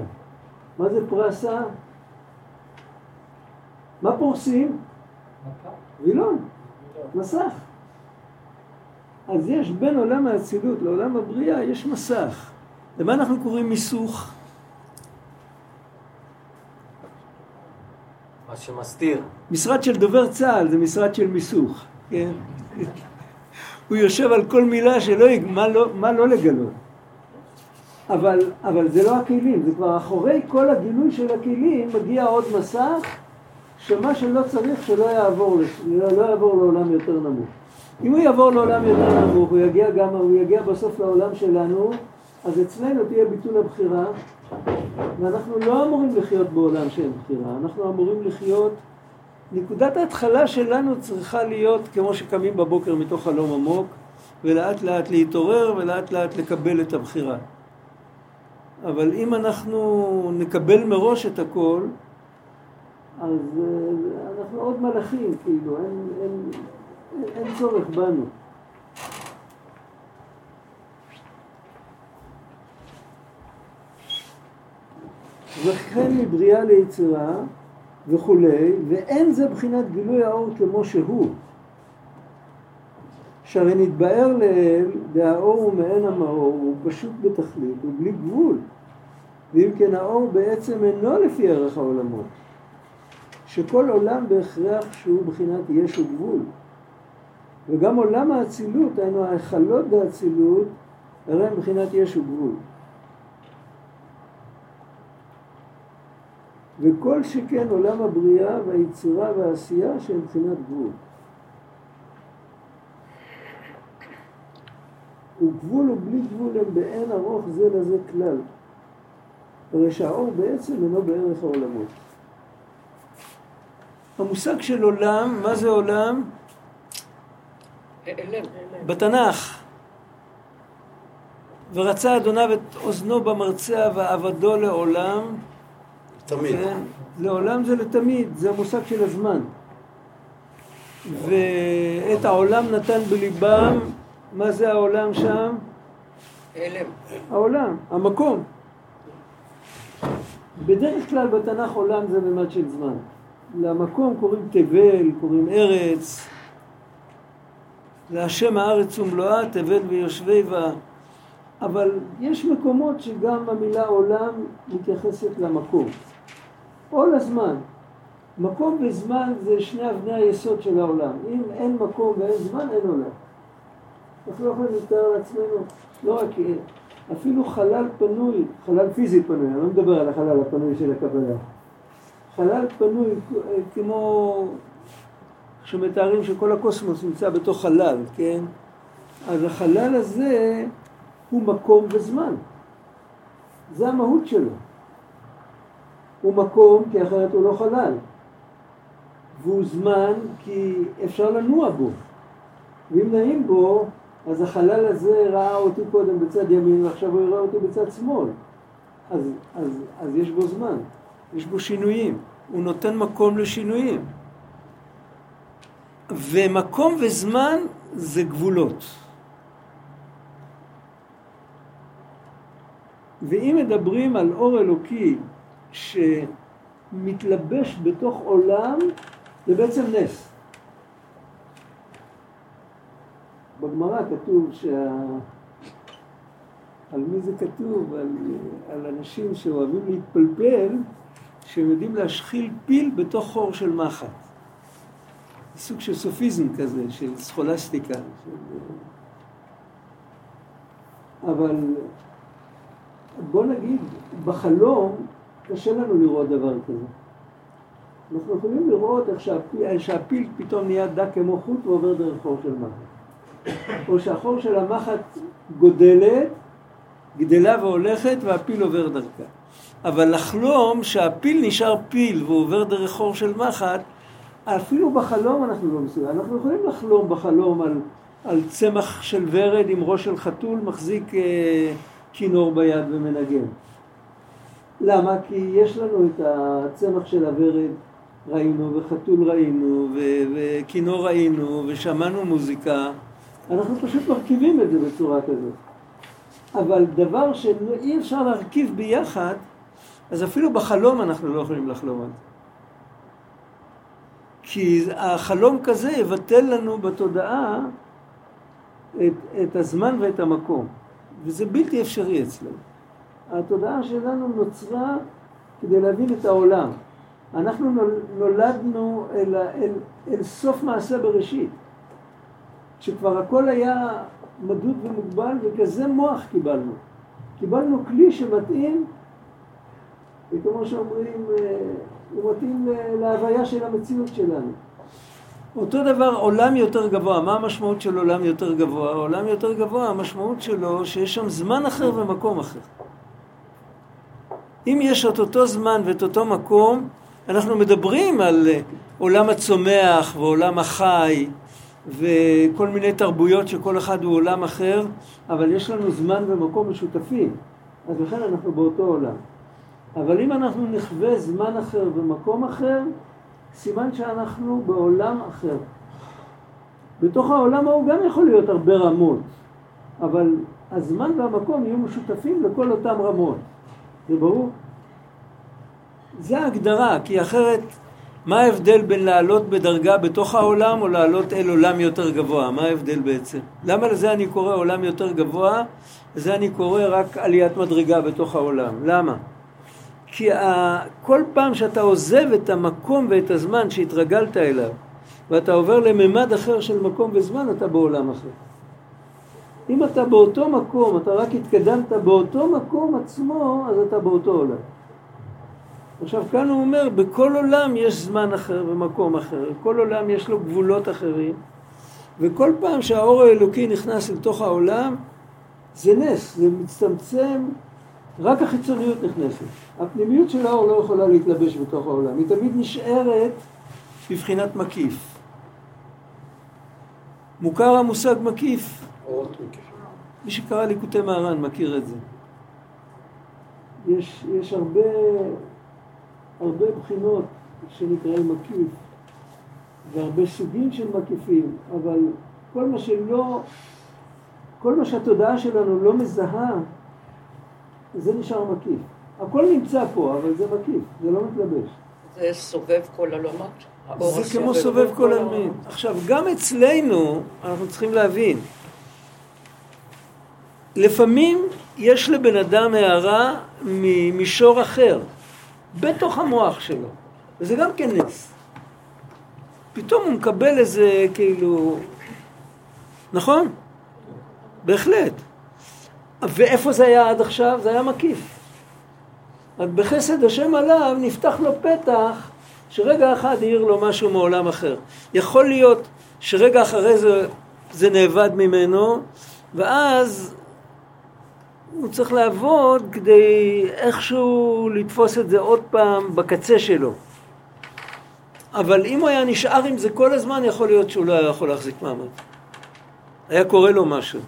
מה זה פרסה? מה פורסים? וילון, מסך. אז יש בין עולם האצילות לעולם הבריאה, יש מסך. למה אנחנו קוראים מיסוך? מה שמסתיר. משרד של דובר צה"ל זה משרד של מיסוך, כן? הוא יושב על כל מילה שלא, מה לא לגלות. אבל זה לא הכלים, זה כבר אחורי כל הגילוי של הכלים מגיע עוד מסך, שמה שלא צריך שלא יעבור, לא יעבור לעולם יותר נמוך. אם הוא יעבור לעולם יותר נמוך, הוא יגיע בסוף לעולם שלנו, אז אצלנו תהיה ביטול הבחירה, ואנחנו לא אמורים לחיות בעולם שאין בחירה, אנחנו אמורים לחיות, נקודת ההתחלה שלנו צריכה להיות כמו שקמים בבוקר מתוך חלום עמוק, ולאט לאט להתעורר ולאט לאט לקבל את הבחירה. אבל אם אנחנו נקבל מראש את הכל, אז אנחנו עוד מלאכים, כאילו, אין צורך בנו. וכן מבריאה ליצירה וכו', ואין זה בחינת גילוי האור כמו שהוא. שהרי נתבאר לאל, והאור הוא מעין המאור, הוא פשוט בתכלית, הוא בלי גבול. ואם כן האור בעצם אינו לפי ערך העולמות. שכל עולם בהכרח שהוא בחינת יש וגבול. וגם עולם האצילות, היינו ההיכלות באצילות, הרי הם בחינת יש וגבול. וכל שכן עולם הבריאה והיצירה והעשייה שהם בחינת גבול. וגבול ובלי גבול הם באין ארוך זה לזה כלל. הרי שהאור בעצם אינו בערך העולמות. המושג של עולם, מה זה עולם? בתנ"ך. ורצה אדוניו את אוזנו במרצע ועבדו לעולם. תמיד. כן? לעולם זה לתמיד, זה המושג של הזמן. ואת העולם נתן בליבם, מה זה העולם שם? העולם, המקום. בדרך כלל בתנ"ך עולם זה ממד של זמן. למקום קוראים תבל, קוראים ארץ. להשם הארץ ומלואה, תבל ויושבי בה. אבל יש מקומות שגם המילה עולם מתייחסת למקום. או לזמן. מקום וזמן זה שני אבני היסוד של העולם. אם אין מקום ואין זמן, אין עולם. אנחנו לא יכולים לתאר לעצמנו, לא רק אפילו חלל פנוי, חלל פיזי פנוי, אני לא מדבר על החלל הפנוי של הקבלה. חלל פנוי כמו שמתארים שכל הקוסמוס נמצא בתוך חלל, כן? אז החלל הזה הוא מקום וזמן. זה המהות שלו. הוא מקום כי אחרת הוא לא חלל. והוא זמן כי אפשר לנוע בו. ואם נעים בו, אז החלל הזה ראה אותי קודם בצד ימין, ועכשיו הוא יראה אותי בצד שמאל. אז יש בו זמן. יש בו שינויים. הוא נותן מקום לשינויים. ומקום וזמן זה גבולות. ואם מדברים על אור אלוקי שמתלבש בתוך עולם, זה בעצם נס. בגמרא כתוב על מי זה כתוב? על אנשים שאוהבים להתפלפל, שהם יודעים להשחיל פיל בתוך חור של מחט. סוג של סופיזם כזה, של סכולסטיקה. אבל בוא נגיד, בחלום קשה לנו לראות דבר כזה. אנחנו יכולים לראות איך שהפיל פתאום נהיה דק כמו חוט ועובר דרך חור של מחט. או שהחור של המחט גדלה והולכת והפיל עובר דרכה. אבל לחלום שהפיל נשאר פיל ועובר דרך חור של מחט, אפילו בחלום אנחנו לא מסוגלים. אנחנו יכולים לחלום בחלום על צמח של ורד עם ראש של חתול מחזיק כינור ביד ומנגן. למה? כי יש לנו את הצמח של הוורד ראינו וחתול ראינו וכינור ראינו ושמענו מוזיקה. אנחנו פשוט מרכיבים את זה בצורה כזאת. אבל דבר שאי אפשר להרכיב ביחד, אז אפילו בחלום אנחנו לא יכולים לחלום על זה. כי החלום כזה יבטל לנו בתודעה את הזמן ואת המקום. וזה בלתי אפשרי אצלנו. התודעה שלנו נוצרה כדי להבין את העולם. אנחנו נולדנו אל סוף מעשה בראשית, שכבר הכל היה מדוד ומוגבל, וכזה מוח קיבלנו. קיבלנו כלי שמתאים, וכמו שאומרים, הוא מתאים להוויה של המציאות שלנו. אותו דבר עולם יותר גבוה. מה המשמעות של עולם יותר גבוה? עולם יותר גבוה, המשמעות שלו שיש שם זמן אחר ומקום אחר. אם יש את אותו זמן ואת אותו מקום, אנחנו מדברים על עולם הצומח ועולם החי וכל מיני תרבויות שכל אחד הוא עולם אחר, אבל יש לנו זמן ומקום משותפים, אז לכן אנחנו באותו עולם. אבל אם אנחנו נחווה זמן אחר ומקום אחר, סימן שאנחנו בעולם אחר. בתוך העולם ההוא גם יכול להיות הרבה רמות, אבל הזמן והמקום יהיו משותפים לכל אותם רמות. זה ברור? זה ההגדרה, כי אחרת מה ההבדל בין לעלות בדרגה בתוך העולם או לעלות אל עולם יותר גבוה? מה ההבדל בעצם? למה לזה אני קורא עולם יותר גבוה? לזה אני קורא רק עליית מדרגה בתוך העולם. למה? כי כל פעם שאתה עוזב את המקום ואת הזמן שהתרגלת אליו, ואתה עובר לממד אחר של מקום וזמן, אתה בעולם אחר. אם אתה באותו מקום, אתה רק התקדמת באותו מקום עצמו, אז אתה באותו עולם. עכשיו כאן הוא אומר, בכל עולם יש זמן אחר ומקום אחר, כל עולם יש לו גבולות אחרים, וכל פעם שהאור האלוקי נכנס לתוך העולם, זה נס, זה מצטמצם, רק החיצוניות נכנסת. הפנימיות של האור לא יכולה להתלבש בתוך העולם, היא תמיד נשארת בבחינת מקיף. מוכר המושג מקיף? מי שקרא ליקוטי מהר"ן מכיר את זה. יש הרבה בחינות שנקראים מקיף, והרבה סוגים של מקיפים, אבל כל מה שהתודעה שלנו לא מזהה, זה נשאר מקיף. הכל נמצא פה, אבל זה מקיף, זה לא מתלבש. זה סובב כל עולמות? זה כמו סובב כל עולמות. עכשיו, גם אצלנו אנחנו צריכים להבין, לפעמים יש לבן אדם הערה ממישור אחר, בתוך המוח שלו, וזה גם כן נס. פתאום הוא מקבל איזה כאילו, נכון? בהחלט. ואיפה זה היה עד עכשיו? זה היה מקיף. בחסד השם עליו נפתח לו פתח, שרגע אחד יאיר לו משהו מעולם אחר. יכול להיות שרגע אחרי זה נאבד ממנו, ואז הוא צריך לעבוד כדי איכשהו לתפוס את זה עוד פעם בקצה שלו. אבל אם הוא היה נשאר עם זה כל הזמן, יכול להיות שהוא לא יכול להחזיק מעמד. היה קורא לו משהו.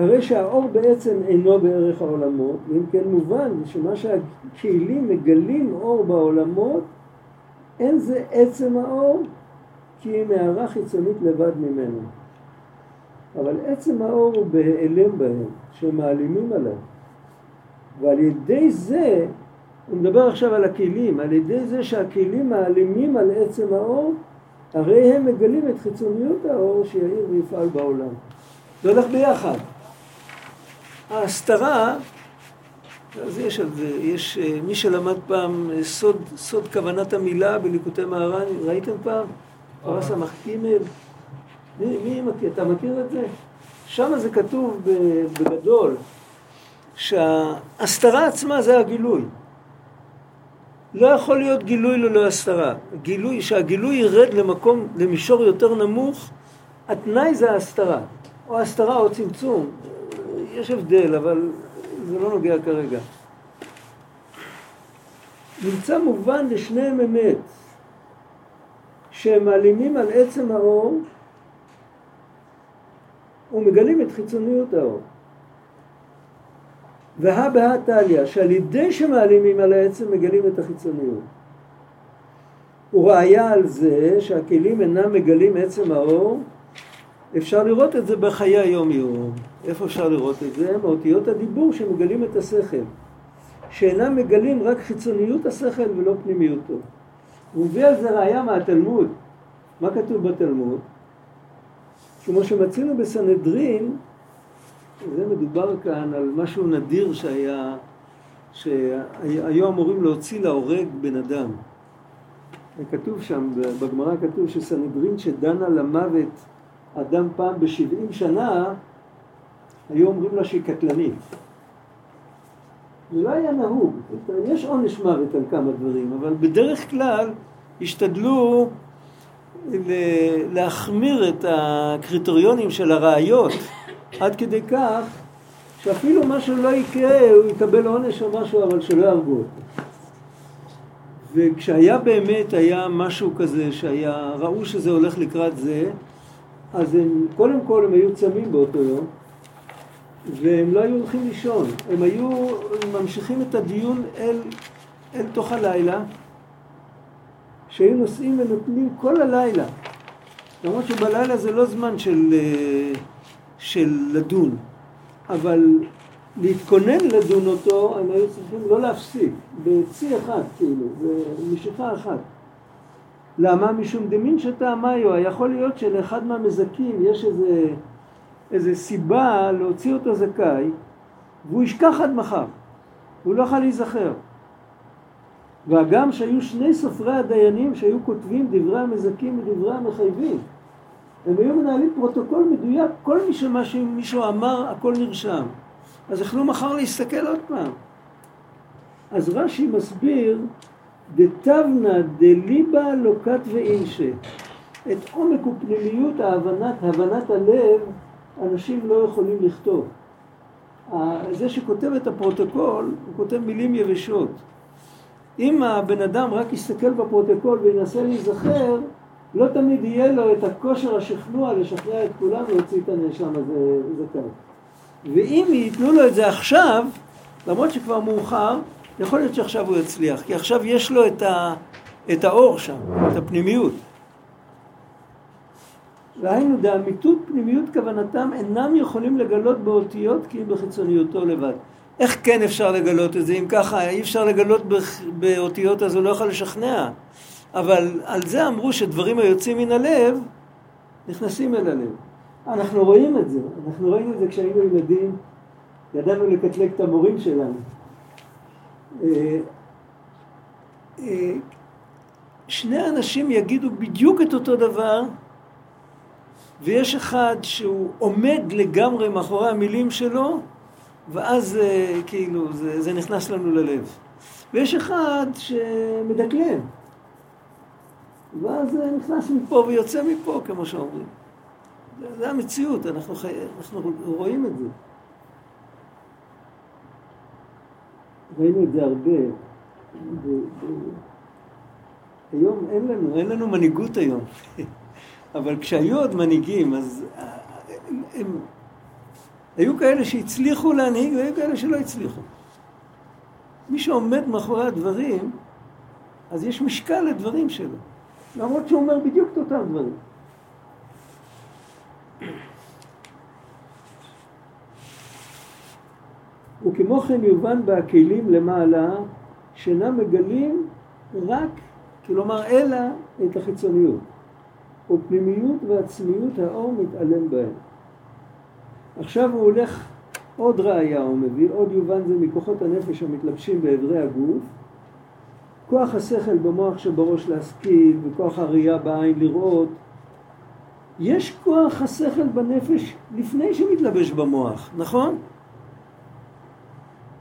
הרי שהאור בעצם אינו בערך העולמות, ואם כן מובן שמה שהכלים מגלים אור בעולמות, אין זה עצם האור, כי היא מערה חיצונית לבד ממנו. אבל עצם האור הוא בהיעלם בהם, שמעלימים עליו. ועל ידי זה, הוא מדבר עכשיו על הכלים, על ידי זה שהכלים מעלימים על עצם האור, הרי הם מגלים את חיצוניות האור שיעיר ויפעל בעולם. זה הולך ביחד. ההסתרה, אז יש מי שלמד פעם סוד כוונת המילה בליקוטי מהר"ן, ראיתם פעם? פרס המחכימל, מי מכיר? אתה מכיר את זה? שם זה כתוב בגדול, שההסתרה עצמה זה הגילוי. לא יכול להיות גילוי ללא הסתרה. גילוי, שהגילוי ירד למקום, למישור יותר נמוך, התנאי זה ההסתרה, או הסתרה או צמצום. יש הבדל, אבל זה לא נוגע כרגע. נמצא מובן לשניהם אמת, שהם מעלימים על עצם האור, ומגלים את חיצוניות האור. והבאה תליה, שעל ידי שמעלימים על העצם מגלים את החיצוניות. וראיה על זה שהכלים אינם מגלים עצם האור, אפשר לראות את זה בחיי היום יום. איפה אפשר לראות את זה? מאותיות הדיבור שמגלים את השכל, שאינם מגלים רק חיצוניות השכל ולא פנימיותו. הוא מביא על זה ראיה מהתלמוד. מה כתוב בתלמוד? כמו שמצינו בסנהדרין, זה מדובר כאן על משהו נדיר שהיה, שהיו אמורים להוציא להורג בן אדם. כתוב שם, בגמרא כתוב שסנהדרין שדנה למוות אדם פעם ב70 שנה, היו אומרים לה שהיא קטלנית. זה לא היה נהוג, יש עונש מוות על כמה דברים, אבל בדרך כלל השתדלו להחמיר את הקריטריונים של הראיות, עד כדי כך שאפילו משהו לא יקרה, הוא יקבל עונש או משהו, אבל שלא יהרגו אותו. וכשהיה באמת, היה משהו כזה, שראו שזה הולך לקראת זה, אז הם, קודם כל הם היו צמים באותו יום, והם לא היו הולכים לישון. הם היו ממשיכים את הדיון אל תוך הלילה, שהיו נוסעים ונותנים כל הלילה. למרות שבלילה זה לא זמן של לדון, אבל להתכונן לדון אותו, הם היו צריכים לא להפסיק, בצי אחד כאילו, במשכה אחת. למה? משום דמין שטעמיו, יכול להיות שלאחד מהמזכים יש איזה סיבה להוציא אותו זכאי, והוא ישכח עד מחר, הוא לא יכול להיזכר. והגם שהיו שני סופרי הדיינים שהיו כותבים דברי המזכים ודברי המחייבים, הם היו מנהלים פרוטוקול מדויק, כל מי שמישהו אמר, הכל נרשם. אז יכלו מחר להסתכל עוד פעם. אז רש"י מסביר, דתבנה דליבה לוקת ואינשה. את עומק ופנימיות הבנת הלב, אנשים לא יכולים לכתוב. זה שכותב את הפרוטוקול, הוא כותב מילים יבשות. אם הבן אדם רק יסתכל בפרוטוקול וינסה להיזכר, לא תמיד יהיה לו את הכושר השכנוע לשכנע את כולם להוציא את הנאשם הזה זכאי. ואם ייתנו לו את זה עכשיו, למרות שכבר מאוחר, יכול להיות שעכשיו הוא יצליח, כי עכשיו יש לו את האור שם, את הפנימיות. ראינו, דאמיתות פנימיות כוונתם אינם יכולים לגלות באותיות כי אם בחיצוניותו לבד. איך כן אפשר לגלות את זה? אם ככה אי אפשר לגלות באותיות, אז הוא לא יכול לשכנע. אבל על זה אמרו שדברים היוצאים מן הלב נכנסים אל הלב. אנחנו רואים את זה, אנחנו ראינו את זה כשהיינו ילדים, ידענו לקטלג את המורים שלנו. שני אנשים יגידו בדיוק את אותו דבר, ויש אחד שהוא עומד לגמרי מאחורי המילים שלו, ואז כאילו זה נכנס לנו ללב. ויש אחד שמדקלם, ואז נכנס מפה ויוצא מפה, כמו שאומרים. זה המציאות, אנחנו רואים את זה. ראינו את זה הרבה. היום אין לנו מנהיגות היום. אבל כשהיו עוד מנהיגים, אז הם היו כאלה שהצליחו להנהיג, והיו כאלה שלא הצליחו. מי שעומד מאחורי הדברים, אז יש משקל לדברים שלו. למרות שהוא אומר בדיוק את אותם דברים. וכמו כן יובן בהכלים למעלה, שאינם מגלים רק, כלומר אלא, את החיצוניות. ופנימיות ועצמיות האור מתעלם בהם. עכשיו הוא הולך, עוד ראיה הוא מביא, עוד יובן זה מכוחות הנפש המתלבשים באברי הגוף, כוח השכל במוח שבראש להשכיל, וכוח הראייה בעין לראות. יש כוח השכל בנפש לפני שמתלבש במוח, נכון?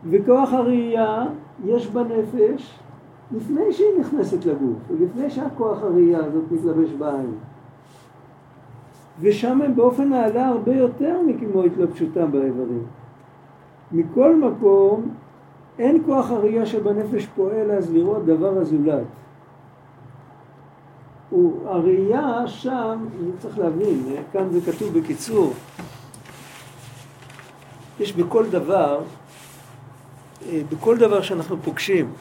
וכוח הראייה יש בנפש לפני שהיא נכנסת לגוף, ולפני שהכוח הראייה הזאת מתלבש בעין. ושם הם באופן העלה הרבה יותר מכמו התלבשותם באיברים. מכל מקום, אין כוח הראייה שבנפש פועל אז לראות דבר הזולת. הראייה שם, אני צריך להבין, כאן זה כתוב בקיצור, יש בכל דבר בכל דבר שאנחנו פוגשים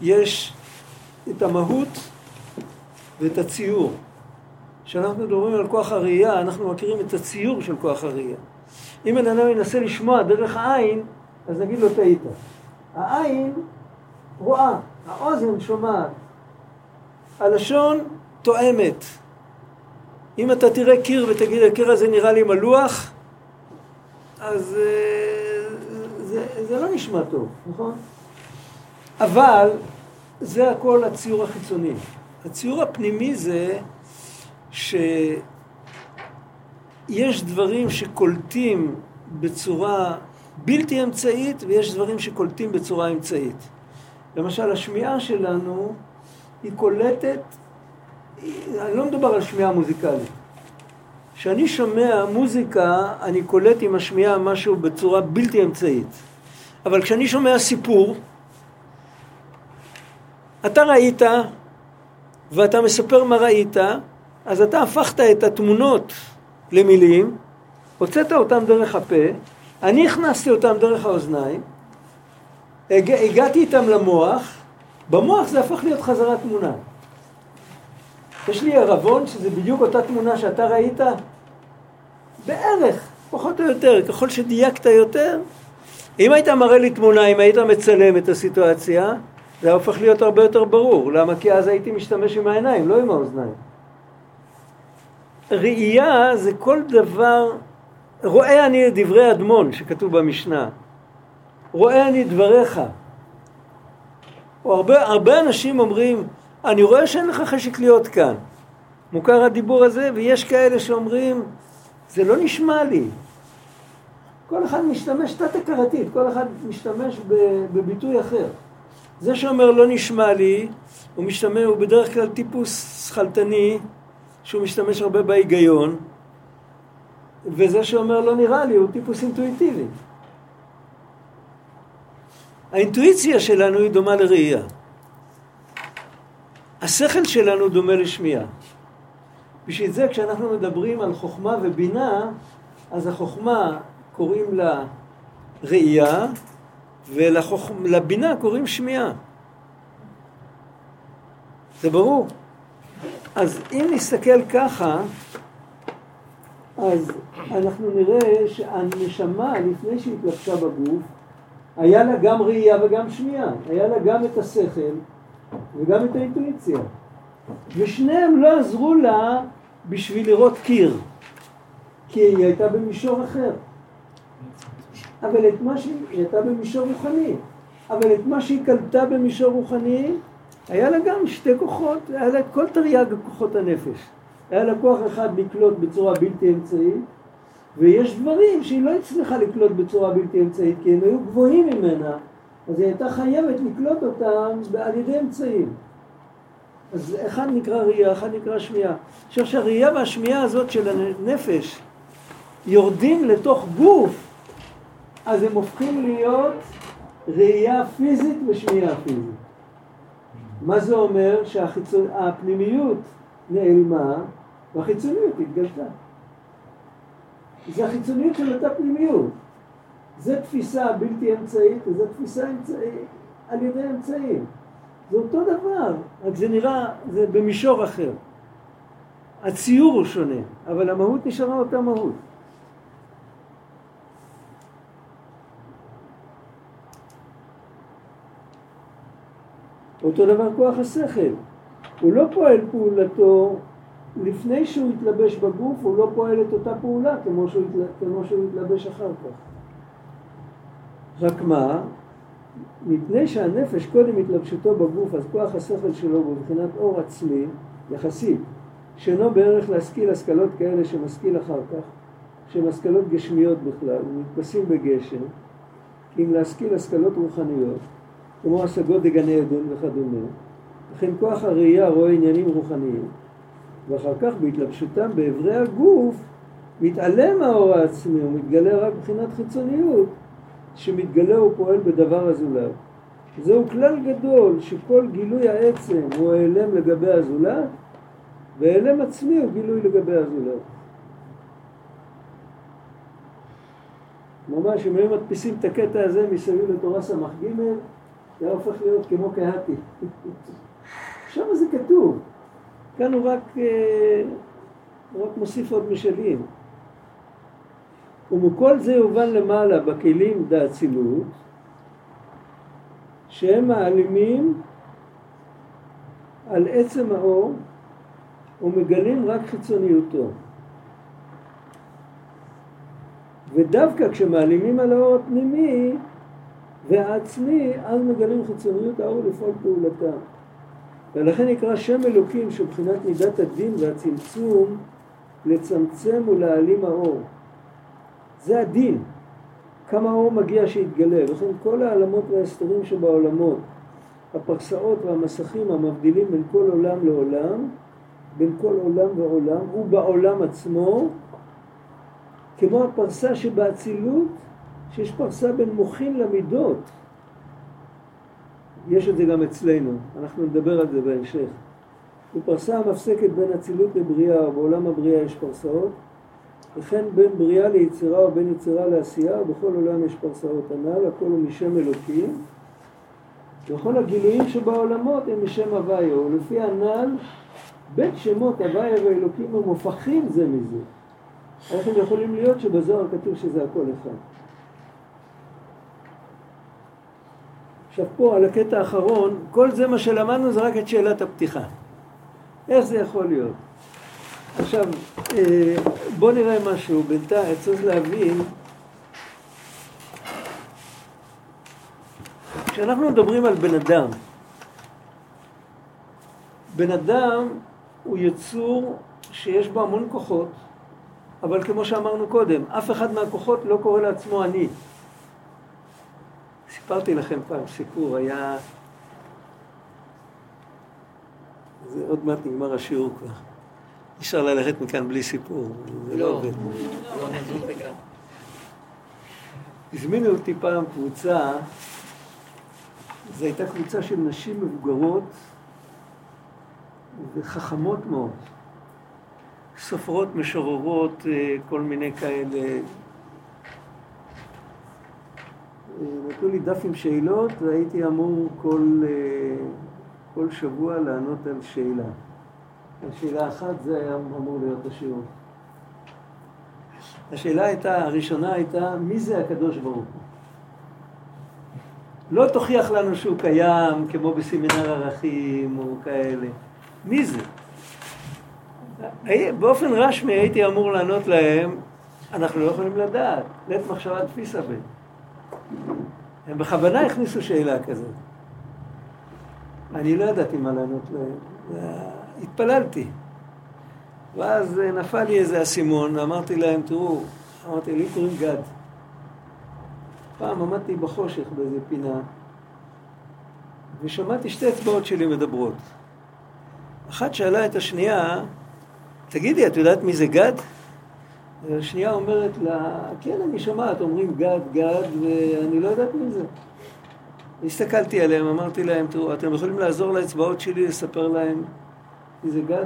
יש את המהות ואת הציור. כשאנחנו מדברים על כוח הראייה, אנחנו מכירים את הציור של כוח הראייה. אם אדם ינסה לשמוע דרך העין, אז נגיד לו טעית. העין רואה, האוזן שומעת, הלשון תואמת. אם אתה תראה קיר ותגיד, הקיר הזה נראה לי מלוח, אז זה לא נשמע טוב, נכון? אבל זה הכל הציור החיצוני. הציור הפנימי זה שיש דברים שקולטים בצורה בלתי אמצעית, ויש דברים שקולטים בצורה אמצעית. למשל, השמיעה שלנו היא קולטת, אני לא מדבר על שמיעה מוזיקלית. כשאני שומע מוזיקה, אני קולט עם השמיעה משהו בצורה בלתי אמצעית. אבל כשאני שומע סיפור, אתה ראית, ואתה מספר מה ראית, אז אתה הפכת את התמונות למילים, הוצאת אותם דרך הפה, אני הכנסתי אותם דרך האוזניים, הגעתי איתם למוח, במוח זה הפך להיות חזרה תמונה. יש לי ערבון שזה בדיוק אותה תמונה שאתה ראית, בערך, פחות או יותר, ככל שדייקת יותר. אם היית מראה לי תמונה, אם היית מצלם את הסיטואציה, זה הופך להיות הרבה יותר ברור. למה? כי אז הייתי משתמש עם העיניים, לא עם האוזניים. ראייה זה כל דבר, רואה אני דברי אדמון שכתוב במשנה, רואה אני דבריך. הרבה אנשים אומרים, אני רואה שאין לך חשק להיות כאן. מוכר הדיבור הזה, ויש כאלה שאומרים, זה לא נשמע לי. כל אחד משתמש תת-הכרתית, כל אחד משתמש בביטוי אחר. זה שאומר לא נשמע לי, הוא בדרך כלל טיפוס שחלטני, שהוא משתמש הרבה בהיגיון, וזה שאומר לא נראה לי, הוא טיפוס אינטואיטיבי. האינטואיציה שלנו היא דומה לראייה. השכל שלנו דומה לשמיעה. בשביל זה כשאנחנו מדברים על חוכמה ובינה, אז החוכמה קוראים לה ראייה, ולבינה קוראים שמיעה. זה ברור. אז אם נסתכל ככה, אז אנחנו נראה שהנשמה לפני שהתלבשה בגוף, היה לה גם ראייה וגם שמיעה. היה לה גם את השכל וגם את האינטואיציה. ושניהם לא עזרו לה בשביל לראות קיר, כי היא הייתה במישור אחר. אבל את מה שהיא הייתה במישור רוחני, אבל את מה שהיא קלטה במישור רוחני, היה לה גם שתי כוחות, היה לה כל תרי"ג כוחות הנפש. היה לה כוח אחד לקלוט בצורה בלתי אמצעית, ויש דברים שהיא לא הצליחה לקלוט בצורה בלתי אמצעית, כי הם היו גבוהים ממנה, אז היא הייתה חייבת לקלוט אותם על ידי אמצעים. אז אחד נקרא ראייה, אחד נקרא שמיעה. עכשיו שהראייה והשמיעה הזאת של הנפש יורדים לתוך גוף, אז הם הופכים להיות ראייה פיזית ושמיעה פיזית. מה זה אומר? שהפנימיות נעלמה והחיצוניות התגלתה. זה החיצוניות של אותה פנימיות. זו תפיסה בלתי אמצעית, וזו תפיסה אמצעית, על ידי אמצעים. זה אותו דבר, רק זה נראה, זה במישור אחר. הציור הוא שונה, אבל המהות נשארה אותה מהות. אותו דבר כוח השכל. הוא לא פועל פעולתו, לפני שהוא התלבש בגוף, הוא לא פועל את אותה פעולה כמו שהוא התלבש אחר כך. רק מה? מפני שהנפש קודם התלבשותו בגוף, אז כוח השכל שלו בבחינת אור עצמי, יחסי, שאינו בערך להשכיל השכלות כאלה שמשכיל אחר כך, שהן השכלות גשמיות בכלל, ומתפסים בגשם, כי אם להשכיל השכלות רוחניות, כמו השגות דגני עדן וכדומה, לכן כוח הראייה רואה עניינים רוחניים, ואחר כך בהתלבשותם בעברי הגוף, מתעלם האור העצמי, ומתגלה רק בחינת חיצוניות, שמתגלה הוא פועל בדבר הזולת. זהו כלל גדול שכל גילוי העצם הוא העלם לגבי הזולת, והעלם עצמי הוא גילוי לגבי הזולת. ממש אם היו מדפיסים את הקטע הזה מסביב לתורה סמך ג' זה היה הופך להיות כמו קהתי. שם זה כתוב, כאן הוא רק מוסיף עוד משלים. ומכל זה יובן למעלה בכלים דאצילות, שהם מעלימים על עצם האור ומגלים רק חיצוניותו. ודווקא כשמעלימים על האור הפנימי והעצמי, אז מגלים חיצוניות האור לפעול פעולתה. ולכן נקרא שם אלוקים שבחינת מידת הדין והצמצום לצמצם ולהעלים האור. זה הדין. כמה האור מגיע שיתגלה. וכן כל העלמות והסתרים שבעולמות, הפרסאות והמסכים המבדילים בין כל עולם לעולם, בין כל עולם ועולם, ובעולם עצמו, כמו הפרסה שבאצילות, שיש פרסה בין מוחין למידות. יש את זה גם אצלנו, אנחנו נדבר על זה בהמשך. ופרסה המפסקת בין אצילות לבריאה, ובעולם הבריאה יש פרסאות, וכן בין בריאה ליצירה ובין יצירה לעשייה, ובכל עולם יש פרסאות הנ"ל, הכל הוא משם אלוקים. וכל הגילויים שבעולמות הם משם הוויה, ולפי הנ"ל, בית שמות הוויה ואלוקים הם הופכים זה מזה. אנחנו יכולים להיות שבזוהר כתוב שזה הכל אחד. עכשיו פה על הקטע האחרון, כל זה מה שלמדנו זה רק את שאלת הפתיחה. איך זה יכול להיות? עכשיו בוא נראה משהו, בינתיים צריך להבין, כשאנחנו מדברים על בן אדם, בן אדם הוא יצור שיש בו המון כוחות, אבל כמו שאמרנו קודם, אף אחד מהכוחות לא קורא לעצמו אני. סיפרתי לכם פעם סיפור, היה... זה עוד מעט נגמר השיעור כבר. נשאר ללכת מכאן בלי סיפור. זה לא עובד. הזמינו אותי פעם קבוצה, זו הייתה קבוצה של נשים מבוגרות וחכמות מאוד. סופרות, משוררות, כל מיני כאלה. נתנו לי דף עם שאלות והייתי אמור כל שבוע לענות על שאלה. השאלה אחת זה היה אמור להיות השיעור. השאלה הראשונה הייתה, מי זה הקדוש ברוך הוא? לא תוכיח לנו שהוא קיים כמו בסמינר ערכים או כאלה. מי זה? באופן רשמי הייתי אמור לענות להם, אנחנו לא יכולים לדעת, לית מחשבה תפיסה בין. הם בכוונה הכניסו שאלה כזאת. אני לא ידעתי מה לענות להם, התפללתי. ואז נפל לי איזה אסימון, ואמרתי להם, תראו, אמרתי, לי קוראים גד. פעם עמדתי בחושך באיזה פינה, ושמעתי שתי אצבעות שלי מדברות. אחת שאלה את השנייה, תגידי, את יודעת מי זה גד? השנייה אומרת לה, כן, אני שומעת, אומרים גד, גד, ואני לא יודעת מי זה. הסתכלתי עליהם, אמרתי להם, תראו, אתם יכולים לעזור לאצבעות שלי, לספר להם מי זה גד?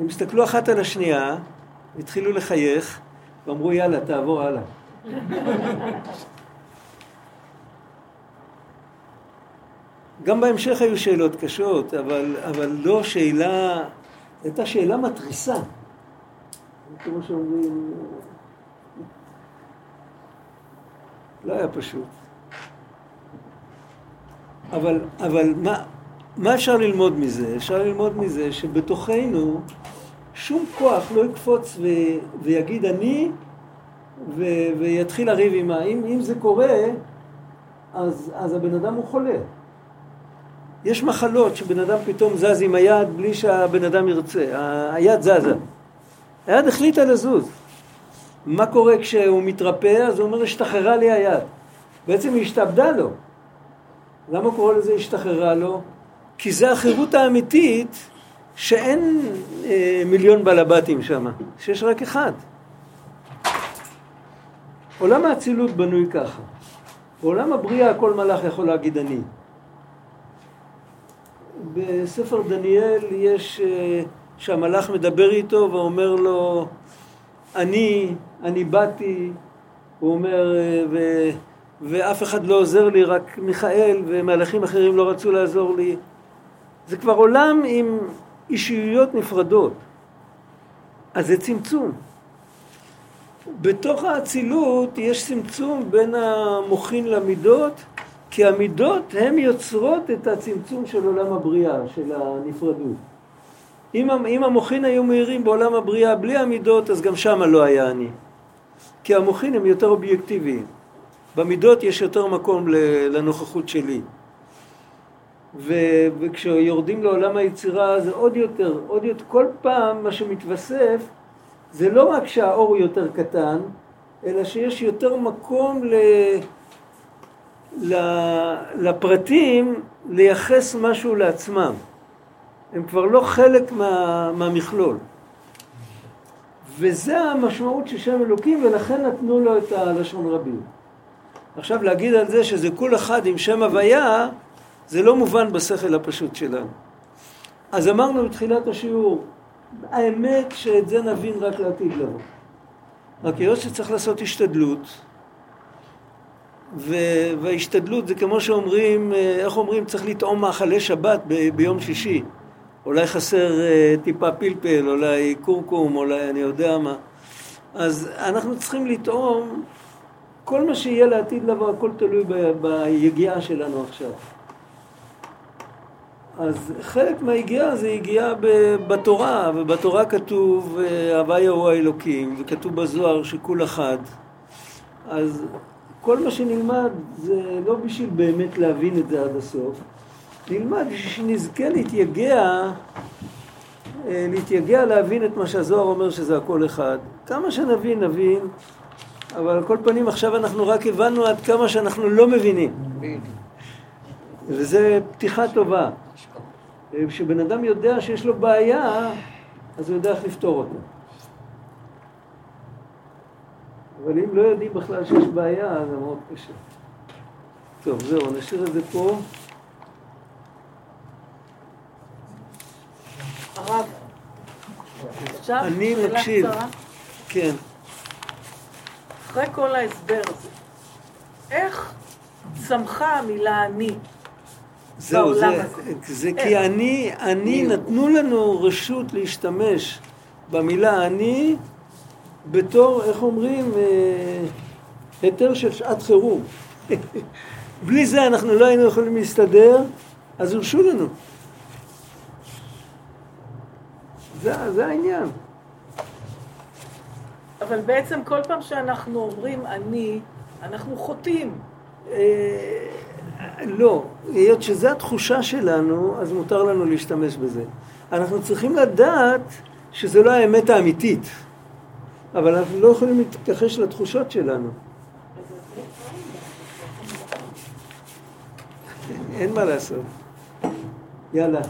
הם הסתכלו אחת על השנייה, התחילו לחייך, ואמרו, יאללה, תעבור הלאה. גם בהמשך היו שאלות קשות, אבל לא שאלה, הייתה שאלה מטריסה. כמו שאומרים, לא היה פשוט. אבל מה אפשר ללמוד מזה? אפשר ללמוד מזה שבתוכנו שום כוח לא יקפוץ ויגיד אני, ויתחיל לריב עם מה. אם זה קורה, אז הבן אדם הוא חולה. יש מחלות שבן אדם פתאום זז עם היד בלי שהבן אדם ירצה. היד זזה. היד החליטה לזוז. מה קורה כשהוא מתרפא? אז הוא אומר, השתחררה לי היד. בעצם היא השתעבדה לו. למה קורא לזה השתחררה לו? כי זה החירות האמיתית שאין מיליון בלבטים שם. שיש רק אחד. עולם האצילות בנוי ככה. בעולם הבריאה כל מלאך יכול להגיד אני. בספר דניאל יש שהמלאך מדבר איתו ואומר לו אני באתי, הוא אומר, ואף אחד לא עוזר לי, רק מיכאל, ומהלכים אחרים לא רצו לעזור לי. זה כבר עולם עם אישיויות נפרדות. אז זה צמצום. בתוך האצילות יש צמצום בין המוחין למידות, כי המידות הן יוצרות את הצמצום של עולם הבריאה, של הנפרדות. אם המוחין היו מהירים בעולם הבריאה בלי המידות, אז גם שם לא היה אני. כי המוחין הם יותר אובייקטיביים. במידות יש יותר מקום לנוכחות שלי. וכשיורדים לעולם היצירה זה עוד יותר, כל פעם מה שמתווסף, זה לא רק שהאור הוא יותר קטן, אלא שיש יותר מקום לפרטים לייחס משהו לעצמם. הם כבר לא חלק מהמכלול. וזה המשמעות של שם אלוקים, ולכן נתנו לו את הלשון רבים. עכשיו להגיד על זה שזה כל אחד עם שם הוויה, זה לא מובן בשכל הפשוט שלנו. אז אמרנו בתחילת השיעור, האמת שאת זה נבין רק לעתיד לבוא. רק היות שצריך לעשות השתדלות, וההשתדלות זה כמו שאומרים, איך אומרים, צריך לטעום מאכלי שבת ביום שישי. אולי חסר טיפה פלפל, אולי קורקום, אולי אני יודע מה. אז אנחנו צריכים לטעום, כל מה שיהיה לעתיד לבוא, הכל תלוי ביגיעה שלנו עכשיו. אז חלק מהיגיעה זה יגיעה בתורה, ובתורה כתוב הוויה הוא האלוקים, וכתוב בזוהר שכל אחד. אז כל מה שנלמד זה לא בשביל באמת להבין את זה עד הסוף, נלמד שנזכה להתייגע להבין את מה שהזוהר אומר שזה הכל אחד. כמה שנבין נבין, אבל על כל פנים עכשיו אנחנו רק הבנו עד כמה שאנחנו לא מבינים. וזה פתיחה טובה. כשבן אדם יודע שיש לו בעיה, אז הוא יודע איך לפתור אותה. אבל אם לא יודעים בכלל שיש בעיה, אז זה מאוד קשה. טוב, זהו, נשאיר את זה פה. הרב, אני מקשיב. כן. אחרי כל ההסבר הזה, איך צמחה המילה אני? זהו, זה כי אני נתנו לנו רשות להשתמש במילה אני בתור, איך אומרים, היתר של שעת חירום. בלי זה אנחנו לא היינו יכולים להסתדר, אז הרשו לנו. זה העניין. אבל בעצם כל פעם שאנחנו אומרים אני, אנחנו חוטאים. לא, היות שזו התחושה שלנו, אז מותר לנו להשתמש בזה. אנחנו צריכים לדעת שזה לא האמת האמיתית, אבל אנחנו לא יכולים להתכחש לתחושות שלנו. אין מה לעשות. יאללה.